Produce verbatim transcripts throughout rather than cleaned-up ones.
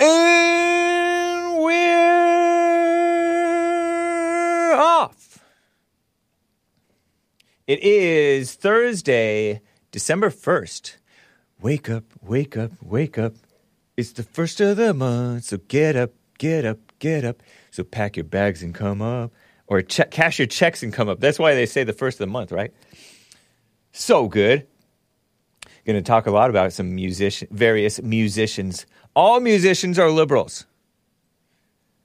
And we're off. It is Thursday, December first. Wake up, wake up, wake up. It's the first of the month, so get up, get up, get up. So pack your bags and come up. Or check, cash your checks and come up. That's why they say the first of the month, right? So good. Going to talk a lot about some musician, various musicians. All musicians are liberals.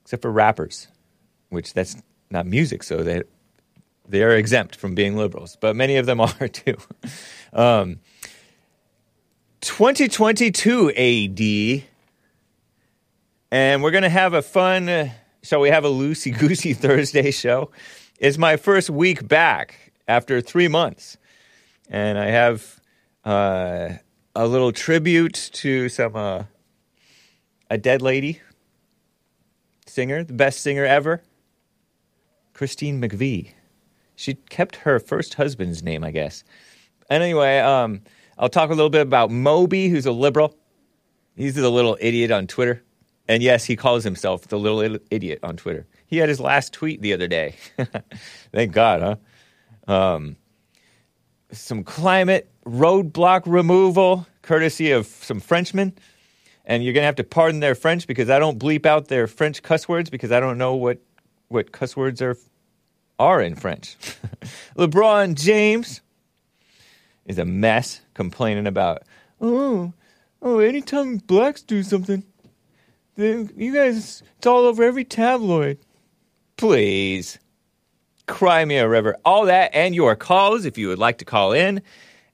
Except for rappers, which that's not music, so they, they are exempt from being liberals. But many of them are, too. Um... twenty twenty-two A D, and we're going to have a fun, uh, shall we have a loosey-goosey Thursday show? It's my first week back after three months, and I have uh, a little tribute to some, uh, a dead lady singer, the best singer ever, Christine McVie. She kept her first husband's name, I guess. And anyway, um... I'll talk a little bit about Moby, who's a liberal. He's the little idiot on Twitter. And yes, he calls himself the little idiot on Twitter. He had his last tweet the other day. Thank God, huh? Um, some climate roadblock removal, courtesy of some Frenchmen. And you're going to have to pardon their French because I don't bleep out their French cuss words because I don't know what, what cuss words are, are in French. LeBron James is a mess, complaining about, oh, oh, anytime blacks do something, they, you guys, it's all over every tabloid. Please, cry me a river. All that and your calls, if you would like to call in,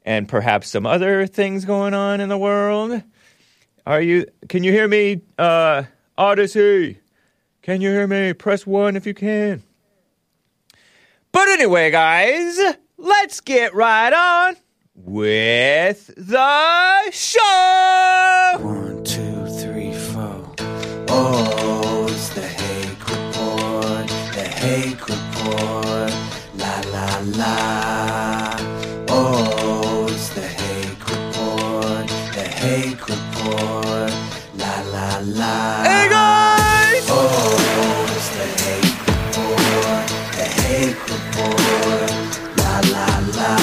and perhaps some other things going on in the world. Are you, can you hear me, uh, Odyssey? Can you hear me? Press one if you can. But anyway, guys, let's get right on with the show! One, two, three, four. Oh, it's the Hake Report, the Hake Report, la la la. Oh, it's the Hake Report, the Hake Report, la la la. Hey guys! Oh, it's the Hake Report, the Hake Report, la la la.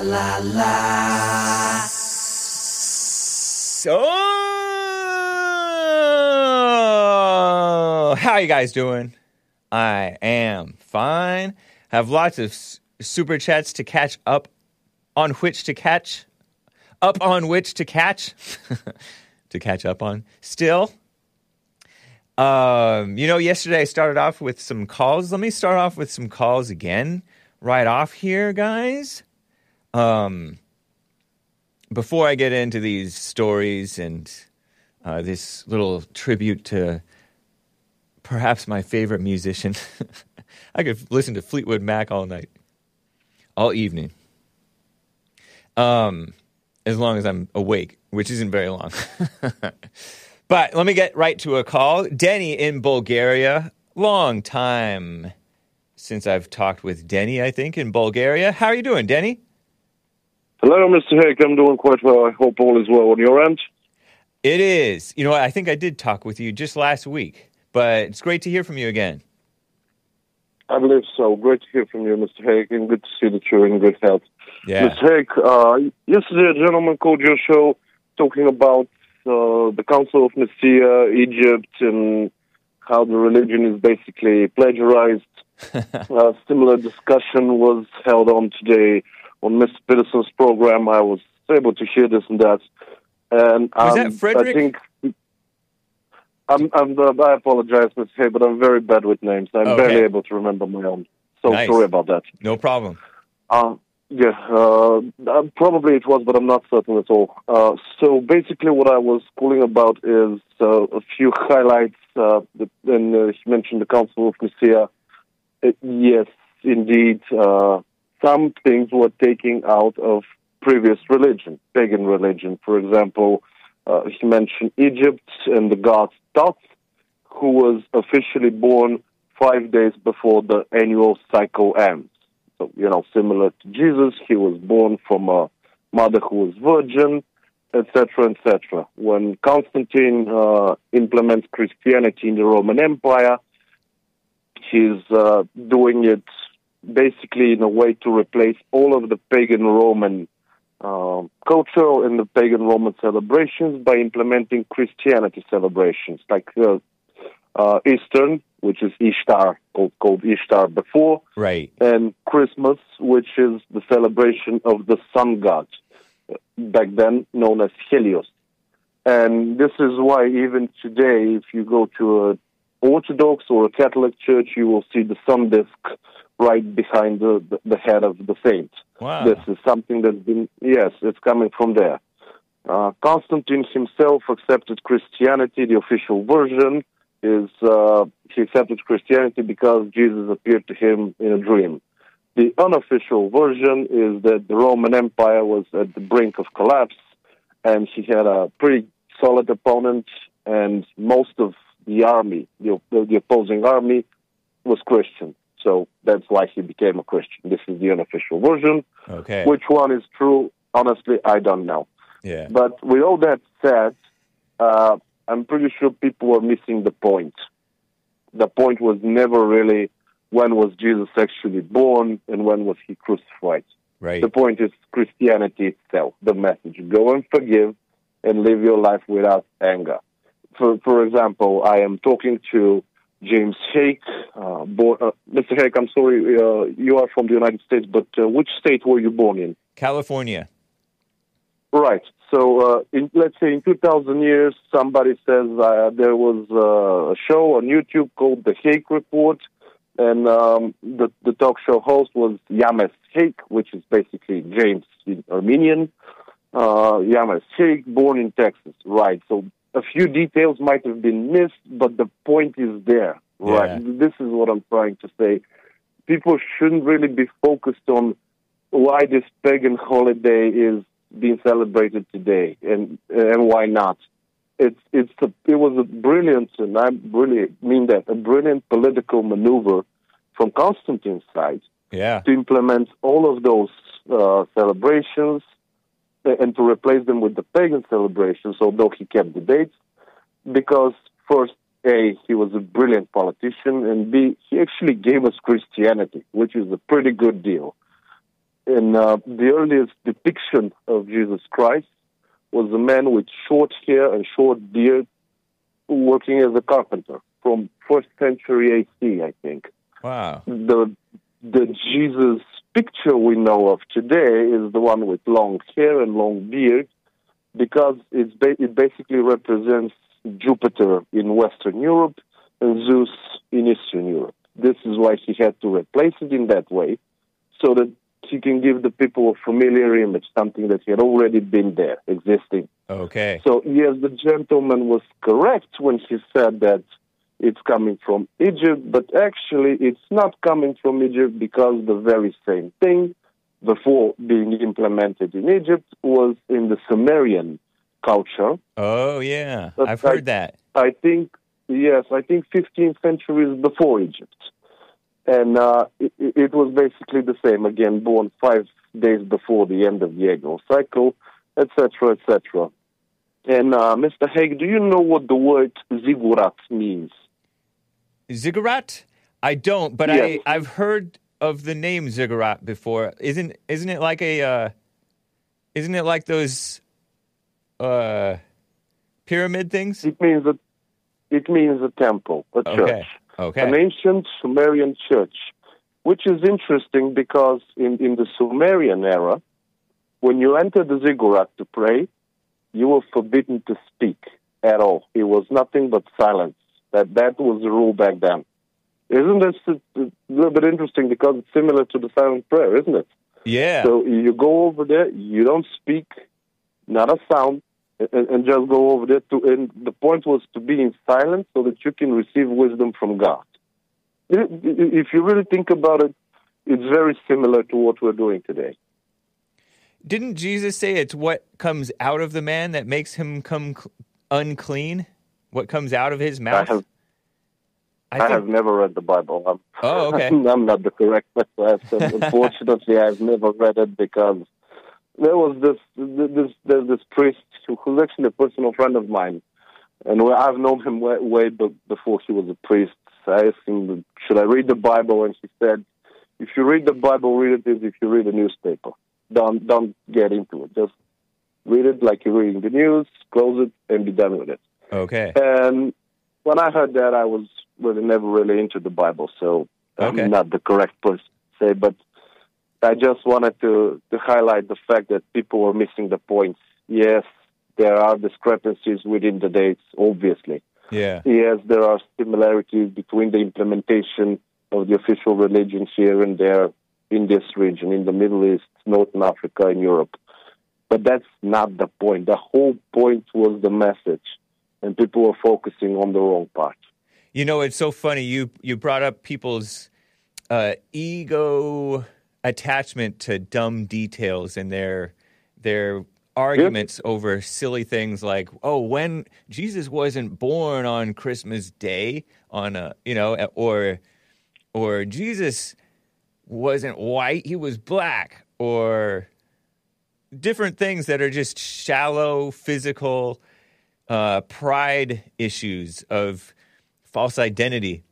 La la. So, how you guys doing? I am fine. Have lots of super chats to catch up on which to catch up on which to catch to catch up on. Still, um, you know, yesterday I started off with some calls. Let me start off with some calls again, right off here, guys. Um, before I get into these stories and uh, this little tribute to perhaps my favorite musician, I could listen to Fleetwood Mac all night, all evening, um, as long as I'm awake, which isn't very long. But let me get right to a call. Denny in Bulgaria, long time since I've talked with Denny, I think, in Bulgaria. How are you doing, Denny? Hello, Mister Hake. I'm doing quite well. I hope all is well on your end. It is. You know what? I think I did talk with you just last week, but it's great to hear from you again. I believe so. Great to hear from you, Mister Hake, and good to see that you're in good health. Yeah. Mister Hake, uh, yesterday a gentleman called your show talking about uh, the Council of Nicaea, Egypt, and how the religion is basically plagiarized. A similar discussion was held on today on Mister Peterson's program. I was able to hear this and that. And um, was that Frederick? I think I'm, I'm, uh, I apologize, Mister Hay, but I'm very bad with names. I'm okay. Barely able to remember my own. So nice. Sorry about that. No problem. Uh, yeah, uh, probably it was, but I'm not certain at all. Uh, so basically what I was calling about is uh, a few highlights. Uh, and uh, he mentioned the Council of Nicaea. Uh, yes, indeed. Uh, Some things were taken out of previous religion, pagan religion. For example, uh, he mentioned Egypt and the god Thoth, who was officially born five days before the annual cycle ends. So, you know, similar to Jesus, he was born from a mother who was virgin, et cetera, et cetera. When Constantine uh, implements Christianity in the Roman Empire, he's uh, doing it basically in a way to replace all of the pagan Roman uh, culture and the pagan Roman celebrations by implementing Christianity celebrations, like uh, uh, Eastern, which is Ishtar, called, called Ishtar before, right, and Christmas, which is the celebration of the sun god, back then known as Helios. And this is why even today, if you go to a Orthodox or a Catholic church, you will see the sun disk right behind the, the, the head of the saint. Wow. This is something that's been, yes, it's coming from there. Uh, Constantine himself accepted Christianity, the official version is, uh, he accepted Christianity because Jesus appeared to him in a dream. The unofficial version is that the Roman Empire was at the brink of collapse, and he had a pretty solid opponent, and most of the army, the, the opposing army, was Christian. So that's why he became a Christian. This is the unofficial version. Okay. Which one is true? Honestly, I don't know. Yeah. But with all that said, uh, I'm pretty sure people were missing the point. The point was never really when was Jesus actually born and when was he crucified. Right. The point is Christianity itself, the message. Go and forgive and live your life without anger. For, for example, I am talking to James Hake. Uh, born, uh, Mister Hake, I'm sorry, uh, you are from the United States, but uh, which state were you born in? California. Right. So uh, in, let's say in two thousand years, somebody says uh, there was uh, a show on YouTube called The Hake Report, and um, the, the talk show host was Yames Hake, which is basically James in Armenian. Uh, Yames Hake, born in Texas, right? So a few details might have been missed, but the point is there, right? Yeah. This is what I'm trying to say. People shouldn't really be focused on why this pagan holiday is being celebrated today, and and why not. It's it's a, it was a brilliant, and I really mean that, a brilliant political maneuver from Constantine's side, yeah, to implement all of those uh, celebrations and to replace them with the pagan celebrations, although he kept the dates, because first, A, he was a brilliant politician, and B, he actually gave us Christianity, which is a pretty good deal. And uh, the earliest depiction of Jesus Christ was a man with short hair and short beard working as a carpenter from first century A C, I think. Wow. The the Jesus picture we know of today is the one with long hair and long beard because it's ba- it basically represents Jupiter in Western Europe and Zeus in Eastern Europe. This is why he had to replace it in that way so that he can give the people a familiar image, something that had already been there, existing. Okay. So, yes, the gentleman was correct when he said that it's coming from Egypt, but actually it's not coming from Egypt because the very same thing, before being implemented in Egypt, was in the Sumerian culture. Oh, yeah. But I've I, heard that. I think, yes, I think fifteen centuries before Egypt. And uh, it, it was basically the same, again, born five days before the end of the annual cycle, et cetera, et cetera. And, uh, Mister Hake, do you know what the word ziggurat means? Ziggurat? I don't, but yes. I, I've heard of the name ziggurat before. Isn't isn't it like a, uh, isn't it like those uh, pyramid things? It means a, it means a temple, a okay. church. Okay. An ancient Sumerian church, which is interesting because in, in the Sumerian era, when you enter the ziggurat to pray, you were forbidden to speak at all. It was nothing but silence. That that was the rule back then. Isn't this a, a little bit interesting because it's similar to the silent prayer, isn't it? Yeah. So you go over there, you don't speak, not a sound. And, and just go over there. To, and the point was to be in silence so that you can receive wisdom from God. If you really think about it, it's very similar to what we're doing today. Didn't Jesus say it's what comes out of the man that makes him come unclean? What comes out of his mouth? I have, I, think... I have never read the Bible. I'm, oh, okay. I'm not the correct person. Unfortunately, I've never read it because there was this this this, this priest who's actually a personal friend of mine, and I've known him way, way before he was a priest. I asked him, "Should I read the Bible?" And he said, "If you read the Bible, read it as if you read a newspaper. Don't don't get into it. Just read it like you're reading the news. Close it and be done with it." Okay. And when I heard that, I was really never really into the Bible, so okay. I'm not the correct person to say, but I just wanted to, to highlight the fact that people were missing the points. Yes, there are discrepancies within the dates, obviously. Yeah. Yes, there are similarities between the implementation of the official religion here and there in this region, in the Middle East, Northern Africa, and Europe. But that's not the point. The whole point was the message, and people were focusing on the wrong part. You know, it's so funny. You you brought up people's uh, ego attachment to dumb details and their their arguments yep. over silly things like, oh, when Jesus wasn't born on Christmas Day, on a you know, or or Jesus wasn't white, he was black, or different things that are just shallow physical uh, pride issues of false identity.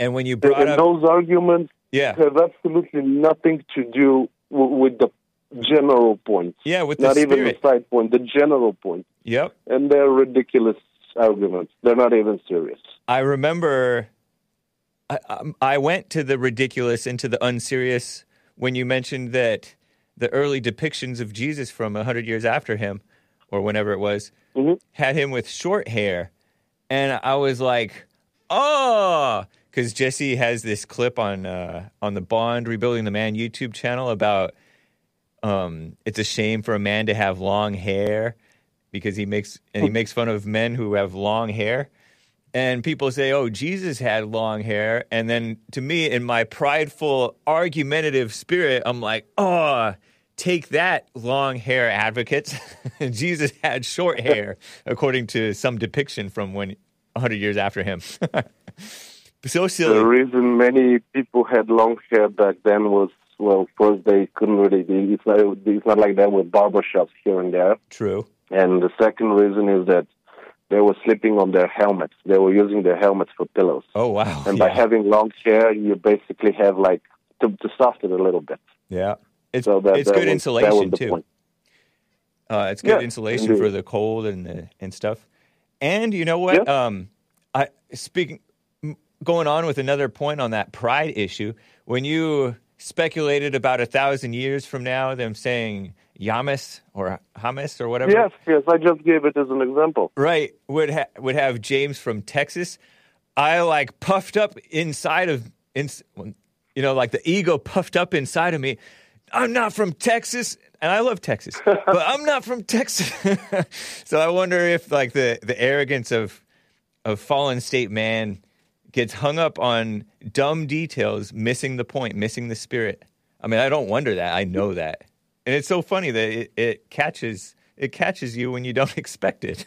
And when you brought and up... those arguments yeah. have absolutely nothing to do w- with the general point. Yeah, with the Not spirit. Even the side point, the general point. Yep. And they're ridiculous arguments. They're not even serious. I remember I, um, I went to the ridiculous and to the unserious when you mentioned that the early depictions of Jesus from one hundred years after him, or whenever it was, mm-hmm. had him with short hair. And I was like... Oh, because Jesse has this clip on uh, on the Bond Rebuilding the Man YouTube channel about um, it's a shame for a man to have long hair because he makes and he makes fun of men who have long hair. And people say, oh, Jesus had long hair. And then to me, in my prideful, argumentative spirit, I'm like, oh, take that, long hair advocates. Jesus had short hair, according to some depiction from when... one hundred years after him. So silly. The reason many people had long hair back then was, well, first, they couldn't really... It's not, it's not like there were barbershops here and there. True. And the second reason is that they were sleeping on their helmets. They were using their helmets for pillows. Oh, wow. And yeah. by having long hair, you basically have, like, to, to soften it a little bit. Yeah. It's, so that, it's that good was, insulation, too. Uh, it's good yeah, insulation indeed. For the cold and the, and stuff. And you know what? Yep. Um, I speaking, going on with another point on that pride issue. When you speculated about a thousand years from now, them saying Yamas or Hamas or whatever. Yes, yes, I just gave it as an example. Right, would ha- would have James from Texas. I like puffed up inside of, in, you know, like the ego puffed up inside of me. I'm not from Texas. And I love Texas, but I'm not from Texas. So I wonder if, like, the, the arrogance of of fallen state man gets hung up on dumb details, missing the point, missing the spirit. I mean, I don't wonder that. I know that. And it's so funny that it, it catches it catches you when you don't expect it.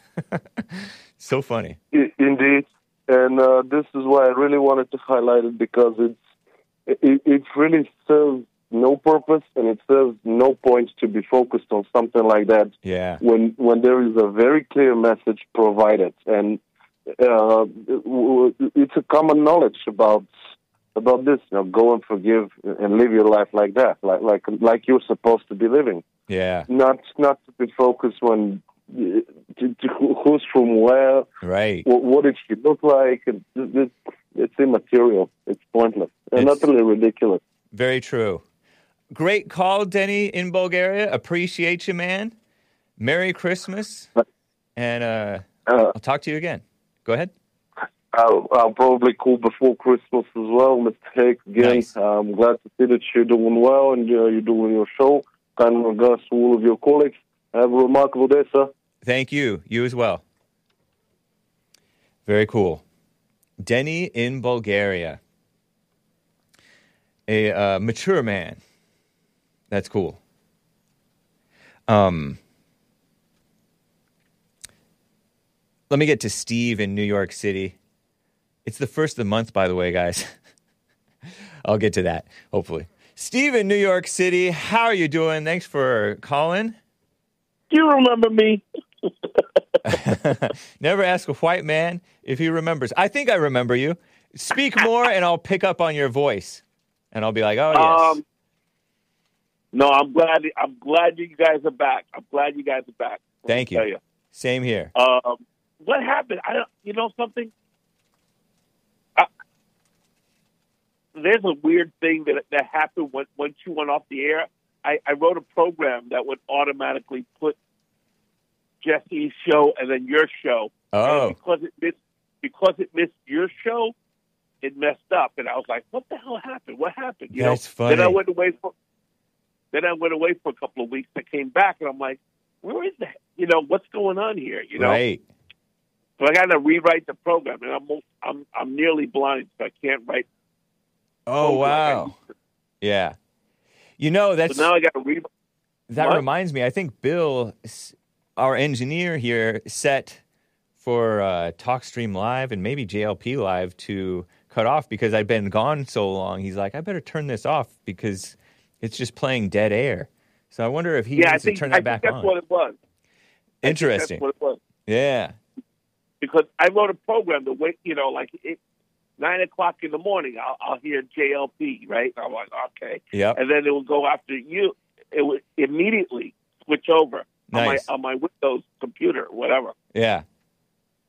So funny. Indeed. And uh, this is why I really wanted to highlight it, because it's, it, it really serves no purpose, and it serves no point to be focused on something like that. Yeah. When when there is a very clear message provided, and uh, it's a common knowledge about about this. You know, go and forgive and live your life like that, like like like you're supposed to be living. Yeah. Not not to be focused on to, to who's from where, right? What, what did she look like? It's, it's immaterial. It's pointless and it's utterly ridiculous. Very true. Great call, Denny, in Bulgaria. Appreciate you, man. Merry Christmas. And uh, uh, I'll talk to you again. Go ahead. I'll, I'll probably call before Christmas as well, Mister Hake. Again, nice. I'm glad to see that you're doing well and uh, you're doing your show. Kind regards to all of your colleagues. Have a remarkable day, sir. Thank you. You as well. Very cool. Denny in Bulgaria. A uh, mature man. That's cool. Um, let me get to Steve in New York City. It's the first of the month, by the way, guys. I'll get to that, hopefully. Steve in New York City, how are you doing? Thanks for calling. You remember me. Never ask a white man if he remembers. I think I remember you. Speak more, and I'll pick up on your voice, and I'll be like, "Oh yes." Um, no, I'm glad. I'm glad you guys are back. I'm glad you guys are back. Thank you. you. Same here. Um, what happened? I don't. You know something? I, there's a weird thing that that happened when, once you went off the air. I, I wrote a program that would automatically put Jesse's show and then your show. Oh, and because it missed, because it missed your show. It messed up, and I was like, "What the hell happened? What happened?" You That's know? funny. Then I went away for, then I went away for a couple of weeks. I came back, and I'm like, "Where is that? You know, what's going on here?" You know, right? So I got to rewrite the program, and I'm most, I'm I'm nearly blind, so I can't write. Oh wow! Yeah, you know that's. So now I got to re. That what? reminds me. I think Bill, our engineer here, set for uh, TalkStream Live and maybe J L P Live to cut off because I've been gone so long. He's like, I better turn this off because it's just playing dead air. So I wonder if he yeah, needs think, to turn that I back think that's on. What it was. Interesting. I think that's what it was. Yeah. Because I wrote a program to wait, you know, like it, nine o'clock in the morning, I'll, I'll hear J L P, right? I'm like, okay. Yep. And then it will go after you. It would immediately switch over nice. on my on my Windows computer, whatever. Yeah.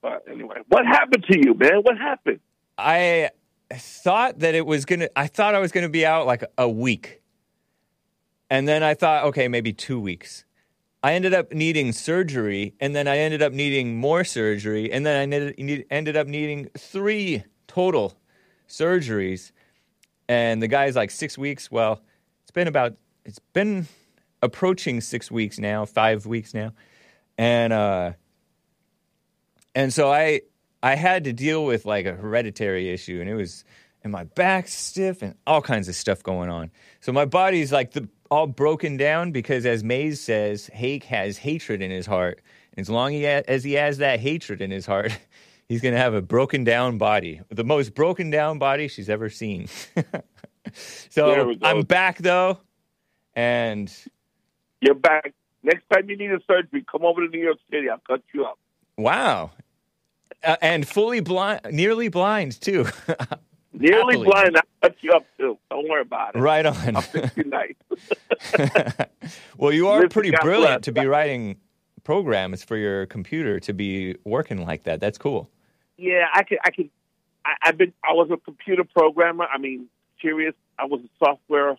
But anyway, what happened to you, man? What happened? I thought that it was going to, I thought I was going to be out like a week. And then I thought, okay, maybe two weeks. I ended up needing surgery, and then I ended up needing more surgery, and then I ended, ended up needing three total surgeries. And the guy's like, six weeks? Well, it's been about, it's been approaching six weeks now, five weeks now. And, uh, and so I... I had to deal with, like, a hereditary issue, and it was, and my back's stiff and all kinds of stuff going on. So my body's, like, the, all broken down because, as Mays says, Hake has hatred in his heart. And as long he ha- as he has that hatred in his heart, he's going to have a broken-down body, the most broken-down body she's ever seen. So I'm back, though, and... You're back. Next time you need a surgery, come over to New York City. I'll cut you up. Wow. Uh, and fully blind, nearly blind, too. Nearly Happily. blind, I'll cut you up, too. Don't worry about it. Right on. I'll fix you nice. Well, you are Listen, pretty brilliant left. to be writing programs for your computer to be working like that. That's cool. Yeah, I could, I could, I, I've been, I was a computer programmer. I mean, serious. I was a software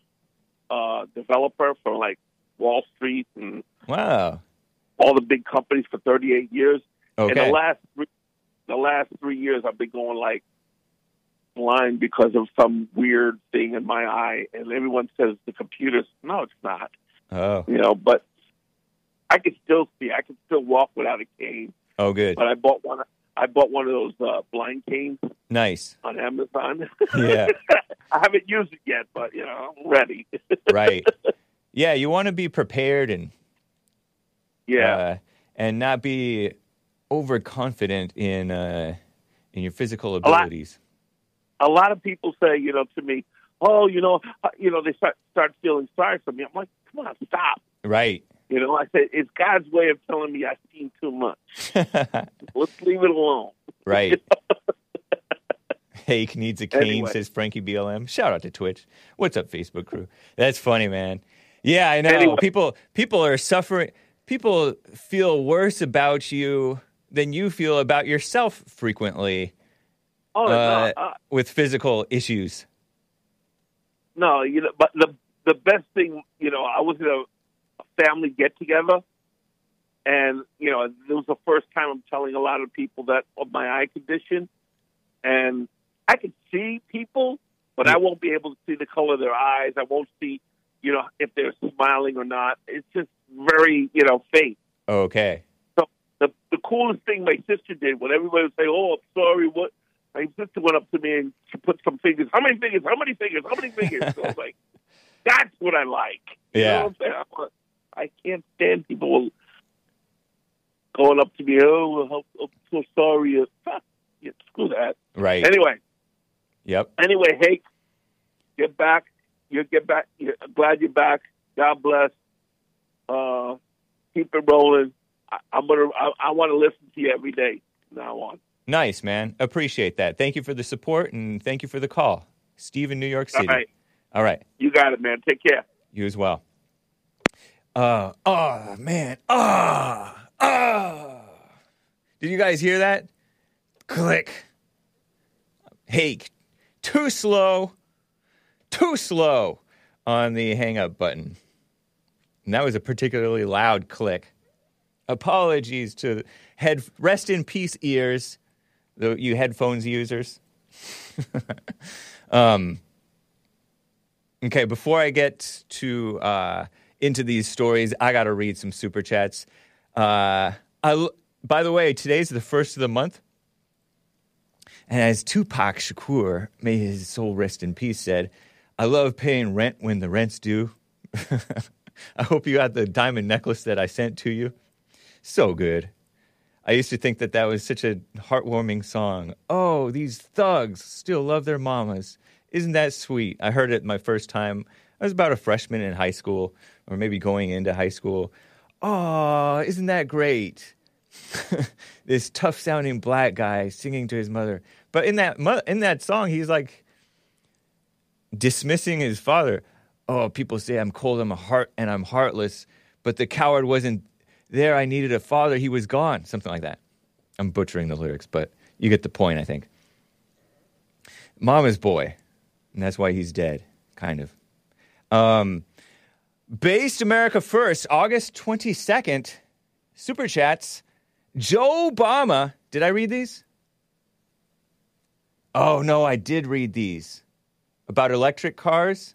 uh, developer for, like, Wall Street and wow. all the big companies for thirty-eight years. Okay. In the last three The last three years, I've been going, like, blind because of some weird thing in my eye. And everyone says the computer's... No, it's not. Oh. You know, but I can still see. I can still walk without a cane. Oh, good. But I bought one I bought one of those uh, blind canes. Nice. On Amazon. Yeah. I haven't used it yet, but, you know, I'm ready. Right. Yeah, you want to be prepared and... Yeah. Uh, and not be... overconfident in uh, in your physical abilities. A lot, a lot of people say, you know, to me, oh, you know, uh, you know, they start start feeling sorry for me. I'm like, come on, stop. Right. You know, I said it's God's way of telling me I've seen too much. Let's leave it alone. Right. Hake needs a cane, anyway. Says Frankie B L M. Shout out to Twitch. What's up, Facebook crew? That's funny, man. Yeah, I know. Anyway. People people are suffering. People feel worse about you than you feel about yourself frequently oh, uh, no, uh, with physical issues. No, you know, but the the best thing, you know, I was in a, a family get-together, and, you know, it was the first time I'm telling a lot of people that of my eye condition, and I can see people, but I won't be able to see the color of their eyes. I won't see, you know, if they're smiling or not. It's just very, you know, fake. Okay. So the the coolest thing my sister did when everybody would say, oh, I'm sorry, what? My sister went up to me and she put some fingers. How many fingers? How many fingers? How many fingers? So I was like, that's what I like. You yeah. know what I'm saying? I'm like, I can't stand people going up to me, oh, I'm so sorry. You yeah, screw that. Right. Anyway. Yep. Anyway, Hake, get back. You get back. You're glad you're back. God bless. Uh, keep it rolling. I, I'm gonna. I, I want to listen to you every day from now on. Nice, man. Appreciate that. Thank you for the support and thank you for the call, Steve in New York City. All right. All right. You got it, man. Take care. You as well. Uh, oh, man. Oh, oh. Did you guys hear that? Click. Hake. Too slow. Too slow on the hang-up button. And that was a particularly loud click. Apologies to head. Rest in peace, ears. Though you headphones users. um, okay, before I get to uh, into these stories, I got to read some super chats. Uh, I, by the way, today's the first of the month. And as Tupac Shakur, may his soul rest in peace, said, I love paying rent when the rent's due. I hope you got the diamond necklace that I sent to you. So good. I used to think that that was such a heartwarming song. Oh, these thugs still love their mamas. Isn't that sweet? I heard it my first time. I was about a freshman in high school, or maybe going into high school. Oh, isn't that great? This tough-sounding black guy singing to his mother. But in that in that song, he's like dismissing his father. Oh, people say I'm cold, I'm a heart, and I'm heartless. But the coward wasn't there, I needed a father, he was gone. Something like that. I'm butchering the lyrics, but you get the point, I think. Mama's boy. And that's why he's dead, kind of. Um, Based America First, August twenty-second, Super Chats. Joe Obama. Did I read these? Oh, no, I did read these. About electric cars.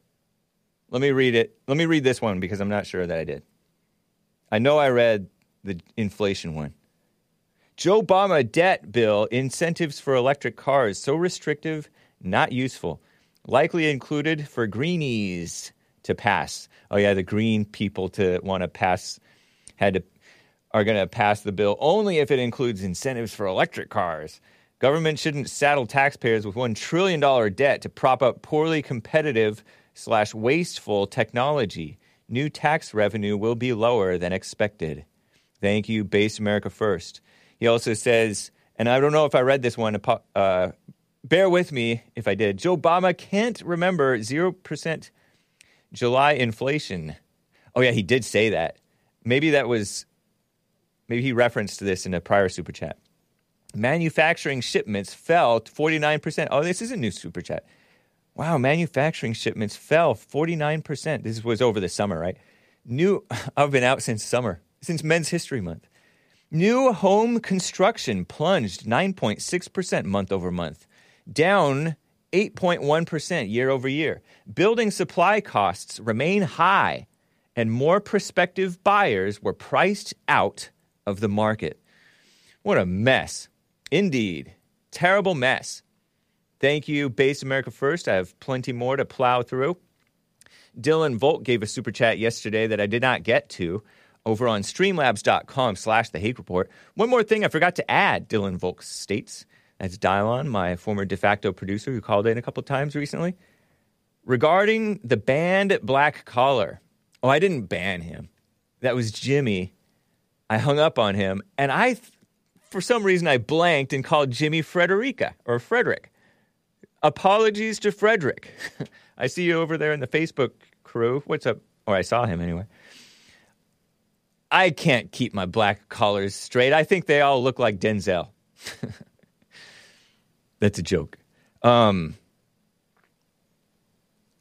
Let me read it. Let me read this one because I'm not sure that I did. I know I read the inflation one. Joe Obama debt bill, incentives for electric cars, so restrictive, not useful. Likely included for greenies to pass. Oh, yeah, the green people to want to pass, had to, are going to pass the bill only if it includes incentives for electric cars. Government shouldn't saddle taxpayers with one trillion dollars debt to prop up poorly competitive slash wasteful technology. New tax revenue will be lower than expected. Thank you, Based America First. He also says, and I don't know if I read this one, uh, bear with me if I did. Joe Obama can't remember zero percent July inflation. Oh, yeah, he did say that. Maybe that was, maybe he referenced this in a prior Super Chat. Manufacturing shipments fell forty-nine percent. Oh, this is a new Super Chat. Wow, manufacturing shipments fell forty-nine percent. This was over the summer, right? New, I've been out since summer, since Men's History Month. New home construction plunged nine point six percent month over month, down eight point one percent year over year. Building supply costs remain high, and more prospective buyers were priced out of the market. What a mess. Indeed, terrible mess. Thank you, Based America First. I have plenty more to plow through. Dylan Volt gave a super chat yesterday that I did not get to over on streamlabs.com slash the Hake Report. One more thing I forgot to add, Dylan Volt states. That's Dylan, my former de facto producer who called in a couple times recently. Regarding the banned black collar. Oh, I didn't ban him. That was Jimmy. I hung up on him, and I, for some reason, I blanked and called Jimmy Frederica or Frederick. Apologies to Frederick. I see you over there in the Facebook crew. What's up? Or I saw him anyway. I can't keep my black collars straight. I think they all look like Denzel. That's a joke. Um,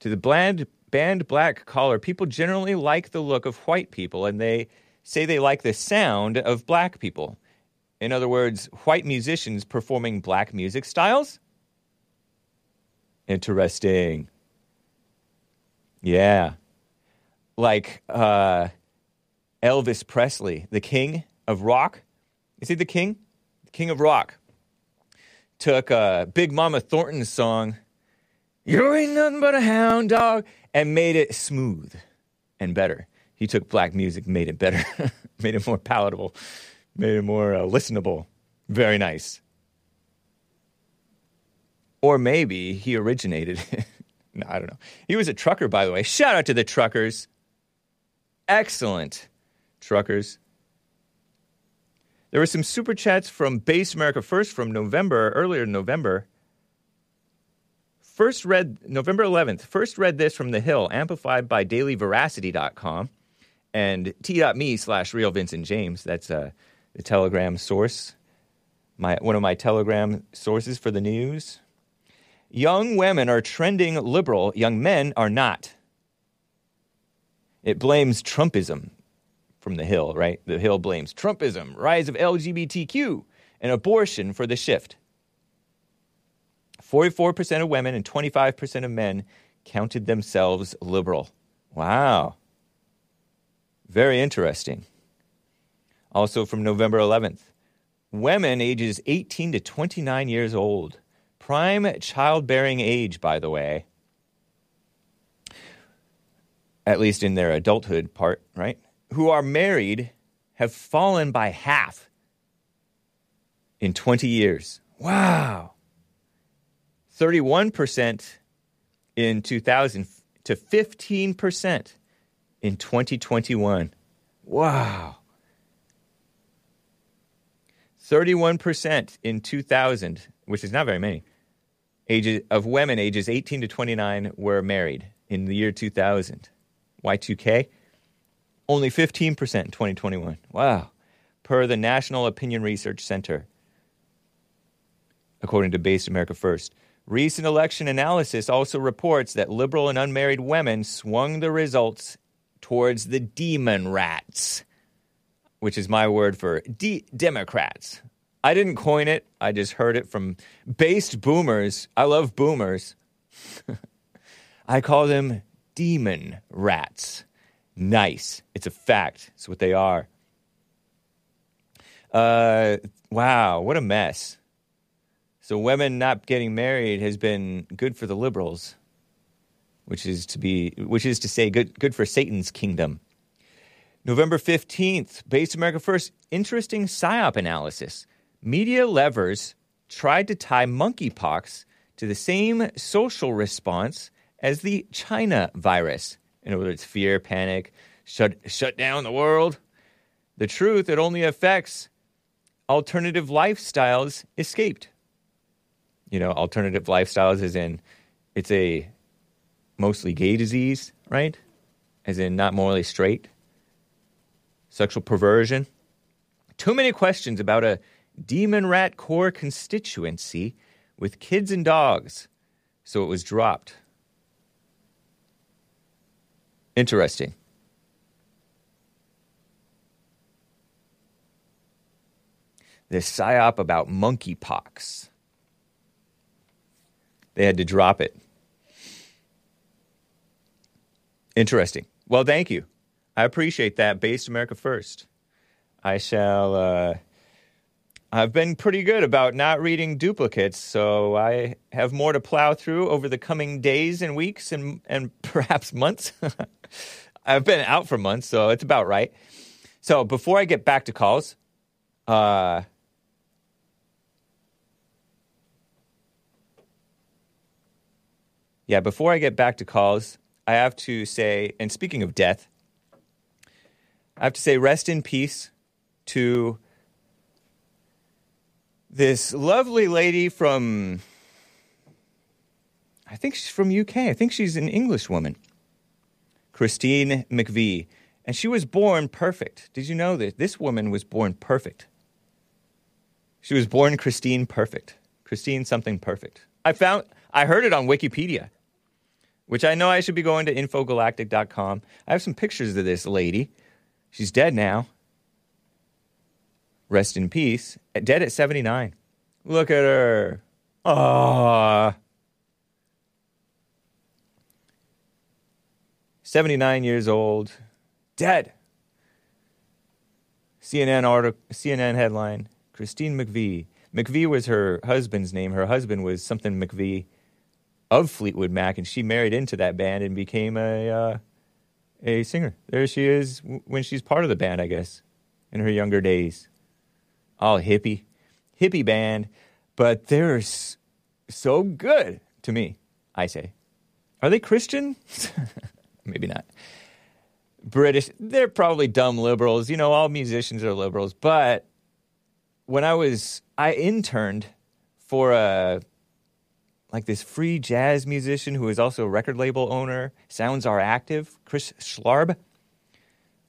to the bland, band black collar, people generally like the look of white people, and they say they like the sound of black people. In other words, white musicians performing black music styles? Interesting. Yeah. Like uh, Elvis Presley, the king of rock. Is he the king? The king of rock. Took uh, Big Mama Thornton's song, You Ain't Nothing But a Hound Dog, and made it smooth and better. He took black music, made it better, made it more palatable, made it more uh, listenable. Very nice. Or maybe he originated it. No, I don't know. He was a trucker, by the way. Shout out to the truckers. Excellent truckers. There were some super chats from Based America First from November, earlier November. First read, November eleventh, first read this from The Hill, amplified by daily veracity dot com and t.me slash real Vincent James. That's uh, the Telegram source, my one of my Telegram sources for the news. Young women are trending liberal. Young men are not. It blames Trumpism from The Hill, right? The Hill blames Trumpism, rise of L G B T Q, and abortion for the shift. forty-four percent of women and twenty-five percent of men counted themselves liberal. Wow. Very interesting. Also from November eleventh, women ages eighteen to twenty-nine years old. Prime childbearing age, by the way. At least in their adulthood part, right? Who are married have fallen by half in twenty years. Wow. thirty-one percent in two thousand to fifteen percent in twenty twenty-one. Wow. thirty-one percent in two thousand, which is not very many. Ages of women ages eighteen to twenty-nine were married in the year two thousand. Y two K, only fifteen percent in twenty twenty-one. Wow. Per the National Opinion Research Center, according to Based America First. Recent election analysis also reports that liberal and unmarried women swung the results towards the demon rats, which is my word for de- Democrats. I didn't coin it. I just heard it from Based boomers. I love boomers. I call them demon rats. Nice. It's a fact. It's what they are. Uh, wow, what a mess. So women not getting married has been good for the liberals, which is to be, which is to say good, good for Satan's kingdom. November fifteenth, Based America First, interesting PSYOP analysis. Media levers tried to tie monkeypox to the same social response as the China virus. In other words, fear, panic, shut, shut down the world. The truth, it only affects alternative lifestyles escaped. You know, alternative lifestyles as in it's a mostly gay disease, right? As in not morally straight. Sexual perversion. Too many questions about a demon rat core constituency with kids and dogs. So it was dropped. Interesting. This PSYOP about monkeypox. They had to drop it. Interesting. Well, thank you. I appreciate that. Based America First. I shall, uh... I've been pretty good about not reading duplicates, so I have more to plow through over the coming days and weeks and and perhaps months. I've been out for months, so it's about right. So before I get back to calls, uh, yeah, before I get back to calls, I have to say, and speaking of death, I have to say rest in peace to this lovely lady from, I think she's from U K. I think she's an English woman. Christine McVie. And she was born perfect. Did you know that this woman was born perfect? She was born Christine Perfect. Christine something perfect. I found, I heard it on Wikipedia, which I know I should be going to infogalactic dot com. I have some pictures of this lady. She's dead now. Rest in peace. Dead at seventy-nine. Look at her. Ah, seventy-nine years old. Dead. C N N article. C N N headline. Christine McVie. McVie was her husband's name. Her husband was something McVie of Fleetwood Mac, and she married into that band and became a uh, a singer. There she is when she's part of the band, I guess, in her younger days. All hippie, hippie band, but there's so good to me, I say. Are they Christian? Maybe not. British, they're probably dumb liberals. You know, all musicians are liberals. But when I was, I interned for a, like this free jazz musician who is also a record label owner, Sounds Are Active, Chris Schlarb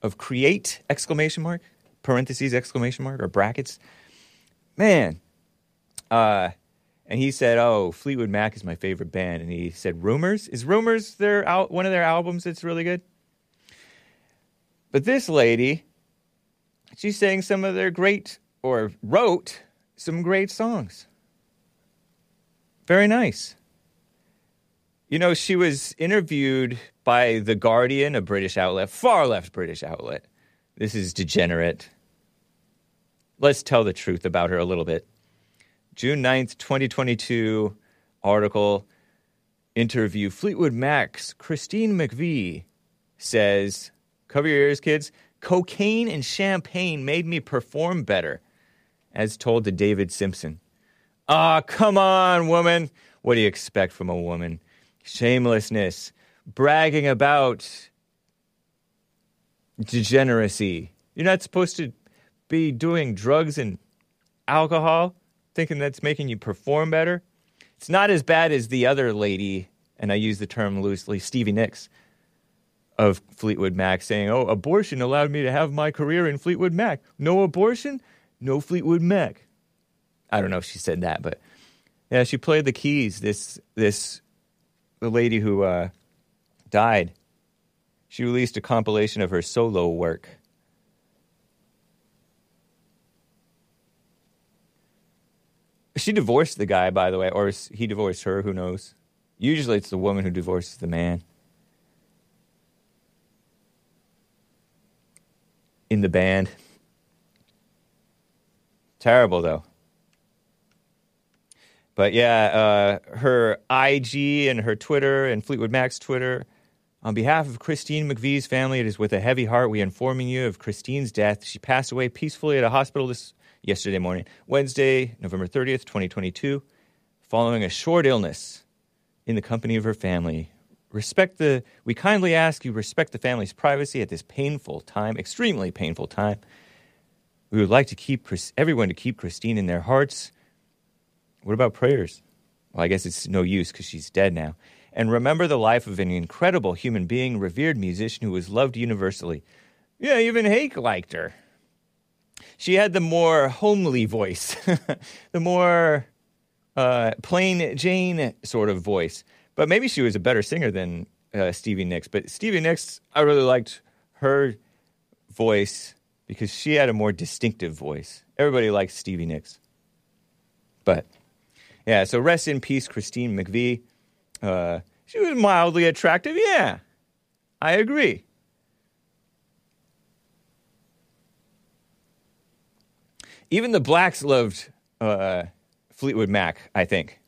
of Create, exclamation mark, parentheses, exclamation mark, or brackets. Man. Uh, and he said, oh, Fleetwood Mac is my favorite band. And he said, Rumors? Is Rumors their al- one of their albums that's really good? But this lady, she sang some of their great, or wrote some great songs. Very nice. You know, she was interviewed by The Guardian, a British outlet, far-left British outlet. This is degenerate. Let's tell the truth about her a little bit. June ninth, twenty twenty-two, article, interview, Fleetwood Mac's Christine McVie says, cover your ears, kids, cocaine and champagne made me perform better, as told to David Simpson. Ah, oh, come on, woman. What do you expect from a woman? Shamelessness, bragging about degeneracy. You're not supposed to be doing drugs and alcohol, thinking that's making you perform better. It's not as bad as the other lady, and I use the term loosely, Stevie Nicks of Fleetwood Mac, saying, oh, abortion allowed me to have my career in Fleetwood Mac. No abortion, no Fleetwood Mac. I don't know if she said that, but yeah, she played the keys, this, this, the lady who uh, died. She released a compilation of her solo work. She divorced the guy, by the way, or he divorced her, who knows. Usually it's the woman who divorces the man. In the band. Terrible, though. But yeah, uh, her I G and her Twitter and Fleetwood Mac's Twitter. On behalf of Christine McVie's family, it is with a heavy heart we are informing you of Christine's death. She passed away peacefully at a hospital this yesterday morning, Wednesday, November thirtieth, twenty twenty-two, following a short illness in the company of her family. Respect the, we kindly ask you respect the family's privacy at this painful time, extremely painful time. We would like to keep everyone to keep Christine in their hearts. What about prayers? Well, I guess it's no use because she's dead now. And remember the life of an incredible human being, revered musician who was loved universally. Yeah, even Hake liked her. She had the more homely voice, the more uh, plain Jane sort of voice. But maybe she was a better singer than uh, Stevie Nicks. But Stevie Nicks, I really liked her voice because she had a more distinctive voice. Everybody likes Stevie Nicks. But, yeah, so rest in peace, Christine McVie. Uh, she was mildly attractive, yeah. I agree. Even the blacks loved uh, Fleetwood Mac, I think.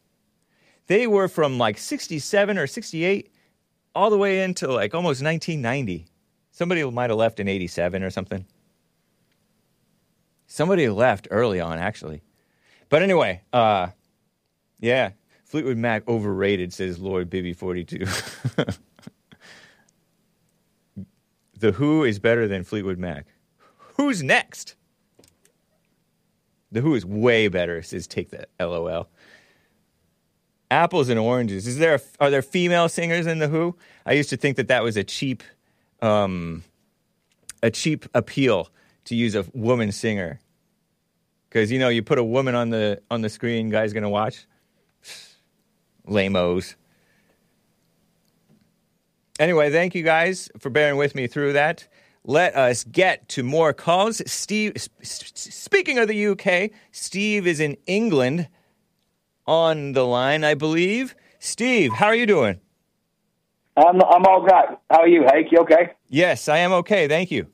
They were from like sixty-seven or sixty-eight all the way into like almost nineteen ninety. Somebody might have left in eighty-seven or something. Somebody left early on, actually. But anyway, uh, yeah, Fleetwood Mac overrated, says Lord Bibby forty-two. The Who is better than Fleetwood Mac. Who's next? The Who is way better, says Take That LOL. Apples and oranges. Is there a, are there female singers in The Who? I used to think that that was a cheap, um, a cheap appeal to use a woman singer, because you know you put a woman on the on the screen, guys gonna watch. Lame-os. Anyway, thank you guys for bearing with me through that. Let us get to more calls. Steve, speaking of the U K, Steve is in England. On the line, I believe. Steve, how are you doing? I'm I'm all right. How are you, Hake? You okay? Yes, I am okay. Thank you.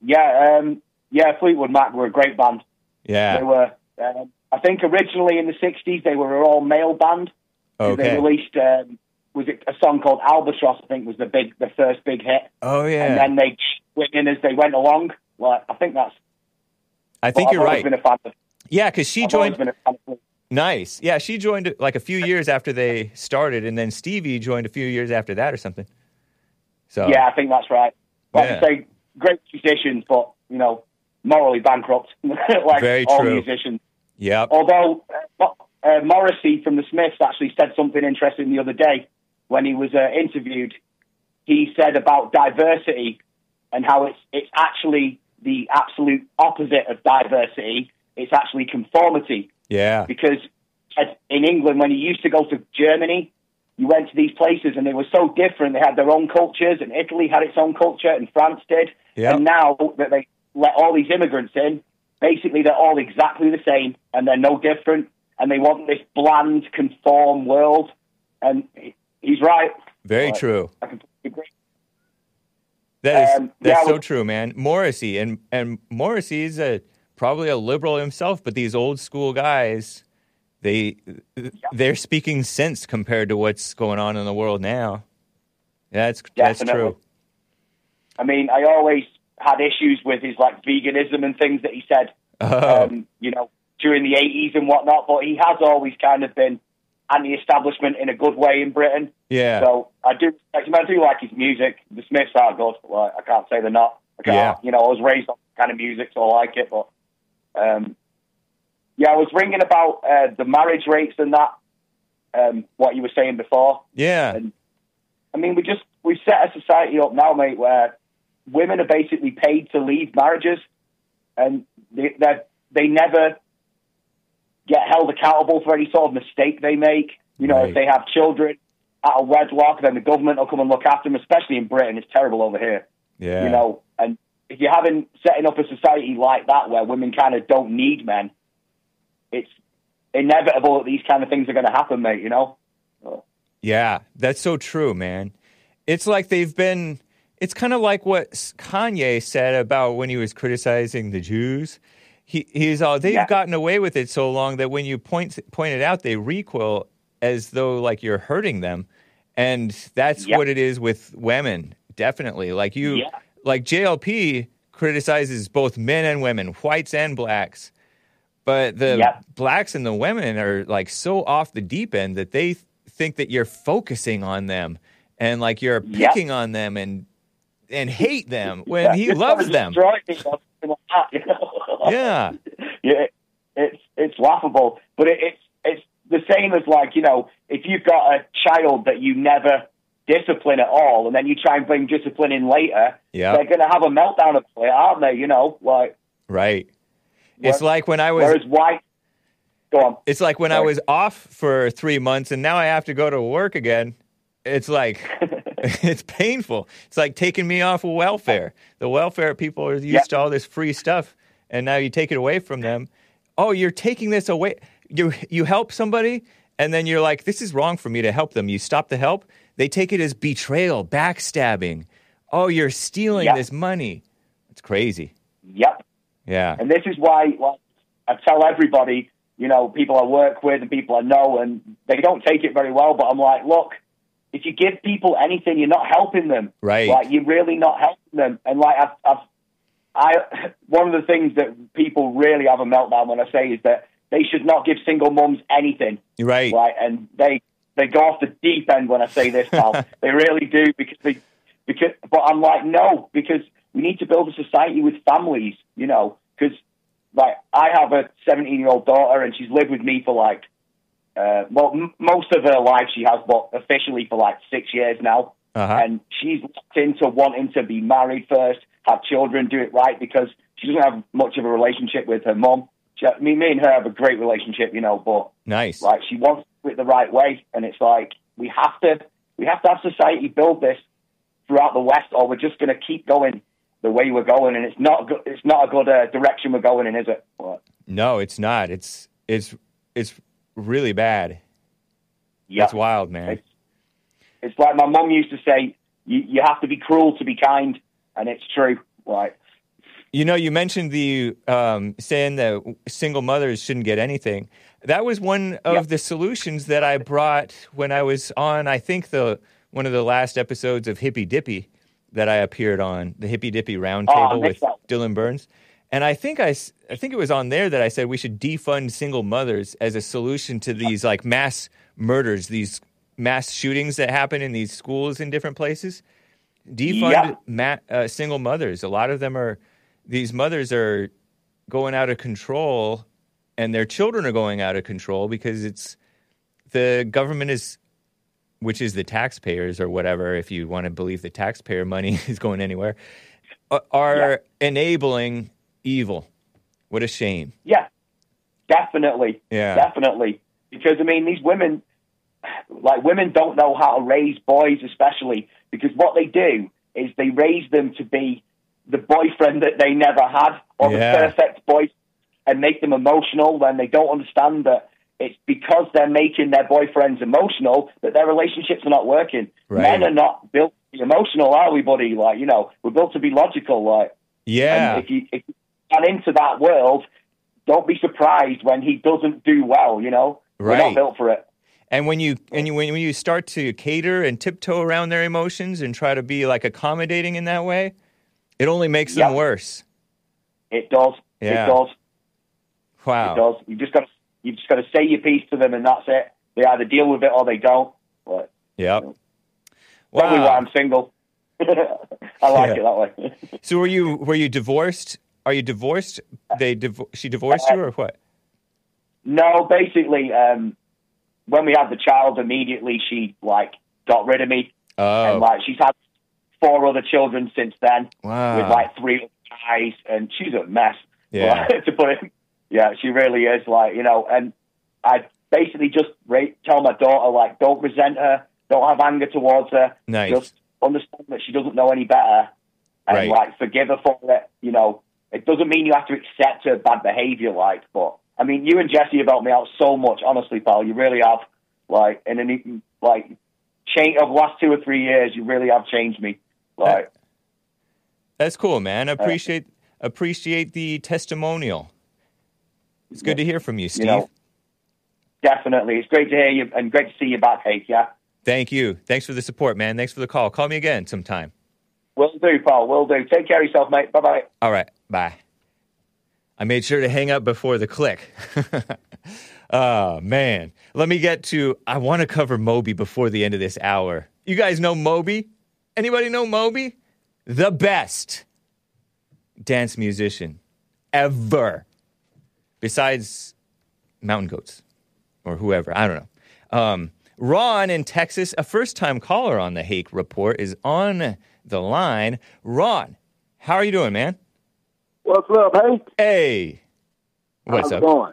Yeah, um, yeah. Fleetwood Mac were a great band. Yeah, they were. Uh, I think originally in the sixties they were an all male band. Okay. They released um, was it a song called Albatross? I think was the big the first big hit. Oh yeah. And then they went in as they went along. Like I think that's. I think I've you're right. Been a fan of, yeah, because she I've joined. Nice. Yeah, she joined like a few years after they started, and then Stevie joined a few years after that or something. So yeah, I think that's right. Like yeah. I say, great musicians, but, you know, morally bankrupt. Like Very all true. musicians. Yeah. Although uh, uh, Morrissey from the Smiths actually said something interesting the other day when he was uh, interviewed. He said about diversity and how it's it's actually the absolute opposite of diversity. It's actually conformity. Yeah. Because in England, when you used to go to Germany, you went to these places and they were so different. They had their own cultures, and Italy had its own culture, and France did. Yep. And now that they let all these immigrants in, basically they're all exactly the same and they're no different. And they want this bland, conform world. And he's right. Very but true. I completely agree. That is, um, that's yeah, so well, true, man. Morrissey, and, and Morrissey's a... probably a liberal himself, but these old school guys, they, yep. they're speaking sense compared to what's going on in the world now. Yeah, that's, that's true. I mean, I always had issues with his, like, veganism and things that he said, oh. um, you know, during the eighties and whatnot, but he has always kind of been anti-establishment in a good way in Britain. Yeah. So I do, I do like his music. The Smiths are good. Well, I can't say they're not. I can't, yeah. You know, I was raised on that kind of music, so I like it, but... Um, yeah, I was ringing about uh, the marriage rates and that, um, what you were saying before. Yeah. And, I mean, we just, we've set a society up now, mate, where women are basically paid to leave marriages, and they they never get held accountable for any sort of mistake they make. You know, right. If they have children out of wedlock, then the government will come and look after them, especially in Britain. It's terrible over here. Yeah. You know, and... if you're having setting up a society like that where women kind of don't need men, it's inevitable that these kind of things are going to happen, mate, you know? So. Yeah, that's so true, man. It's like they've been... It's kind of like what Kanye said about when he was criticizing the Jews. He, he's all, they've yeah. gotten away with it so long that when you point, point it out, they recoil as though, like, you're hurting them. And that's yeah. what it is with women, definitely. Like, you... Yeah. Like, J L P criticizes both men and women, whites and blacks, but the yep. blacks and the women are, like, so off the deep end that they th- think that you're focusing on them and, like, you're picking yep. on them and and hate them when yeah, he loves them. yeah. yeah it's, it's laughable, but it, it's, it's the same as, like, you know, if you've got a child that you never... discipline at all, and then you try and bring discipline in later, yep. they're going to have a meltdown of it, aren't they? You know, like... Right. Where, it's like when I was... Whereas white... Go on. It's like when Sorry. I was off for three months, and now I have to go to work again. It's like... it's painful. It's like taking me off of welfare. The welfare people are used yep. to all this free stuff, and now you take it away from them. Oh, you're taking this away. You You help somebody, and then you're like, this is wrong for me to help them. You stop the help. They take it as betrayal, backstabbing. Oh, you're stealing yep. this money. It's crazy. Yep. Yeah. And this is why, well, I tell everybody, you know, people I work with and people I know, and they don't take it very well, but I'm like, look, if you give people anything, you're not helping them. Right. Like, you're really not helping them. And, like, I've, I've, I, one of the things that people really have a meltdown when I say is that they should not give single mums anything. Right. Right. And they... They go off the deep end when I say this, pal. They really do, because they, because. But I'm like, no, because we need to build a society with families, you know. Because, like, I have a seventeen-year-old daughter, and she's lived with me for like, uh, well, m- most of her life she has, but officially for like six years now. Uh-huh. And she's locked into wanting to be married first, have children, do it right, because she doesn't have much of a relationship with her mom. She, I mean, me and her have a great relationship, you know, but nice. Like, she wants it the right way, and it's like we have to we have to have society build this throughout the West, or we're just going to keep going the way we're going, and it's not go- it's not a good uh, direction we're going in, is it? But, no, it's not. It's it's it's really bad. Yeah, it's wild, man. It's, it's like my mum used to say: you, you have to be cruel to be kind, and it's true, right? You know, you mentioned the um, saying that single mothers shouldn't get anything. That was one of yep. the solutions that I brought when I was on, I think, the one of the last episodes of Hippy Dippy that I appeared on, the Hippy Dippy Roundtable oh, with Dylan Burns. And I think I, I think it was on there that I said we should defund single mothers as a solution to these like mass murders, these mass shootings that happen in these schools in different places. Defund yeah. ma- uh, single mothers. A lot of them are, these mothers are going out of control and their children are going out of control because it's, the government is, which is the taxpayers or whatever, if you want to believe the taxpayer money is going anywhere, are yeah. enabling evil. What a shame. Yeah, definitely. Yeah, definitely. Because, I mean, these women, like women don't know how to raise boys especially, because what they do is they raise them to be the boyfriend that they never had or yeah. the perfect boyfriend, and make them emotional when they don't understand that it's because they're making their boyfriends emotional that their relationships are not working. Right. Men are not built to be emotional, are we, buddy? Like, you know, we're built to be logical. Like, yeah. And if you if you get into that world, don't be surprised when he doesn't do well. You know, right. We're not built for it. And when you and you, when you start to cater and tiptoe around their emotions and try to be like accommodating in that way, it only makes yeah. them worse. It does. Yeah. It does. Wow. It does. You just got. You've just got to say your piece to them, and that's it. They either deal with it or they don't. But, yep. You know, wow. Probably why I'm single. I like yeah. it that way. So were you were you divorced? Are you divorced? They div- she divorced uh, you or what? No, basically, um, when we had the child, immediately she like got rid of me, oh. and like she's had four other children since then. Wow. With like three guys, and she's a mess. Yeah, but, to put it. Yeah, she really is, like, you know, and I basically just tell my daughter, like, don't resent her, don't have anger towards her, nice. Just understand that she doesn't know any better, and, right. like, forgive her for it, you know. It doesn't mean you have to accept her bad behaviour, like, but, I mean, you and Jesse have helped me out so much, honestly, pal, you really have, like, in an, like, change of the last two or three years, you really have changed me, like. That, that's cool, man, appreciate uh, appreciate the testimonial. It's good to hear from you, Steve. You know, definitely. It's great to hear you and great to see you back, Hake, yeah? Thank you. Thanks for the support, man. Thanks for the call. Call me again sometime. Will do, Paul. Will do. Take care of yourself, mate. Bye-bye. All right. Bye. I made sure to hang up before the click. Oh, man. Let me get to... I want to cover Moby before the end of this hour. You guys know Moby? Anybody know Moby? The best dance musician ever. Besides Mountain Goats or whoever. I don't know. Um, Ron in Texas, a first-time caller on the Hake Report, is on the line. Ron, how are you doing, man? What's up, Hake? Hey. What's How's up? How's it going?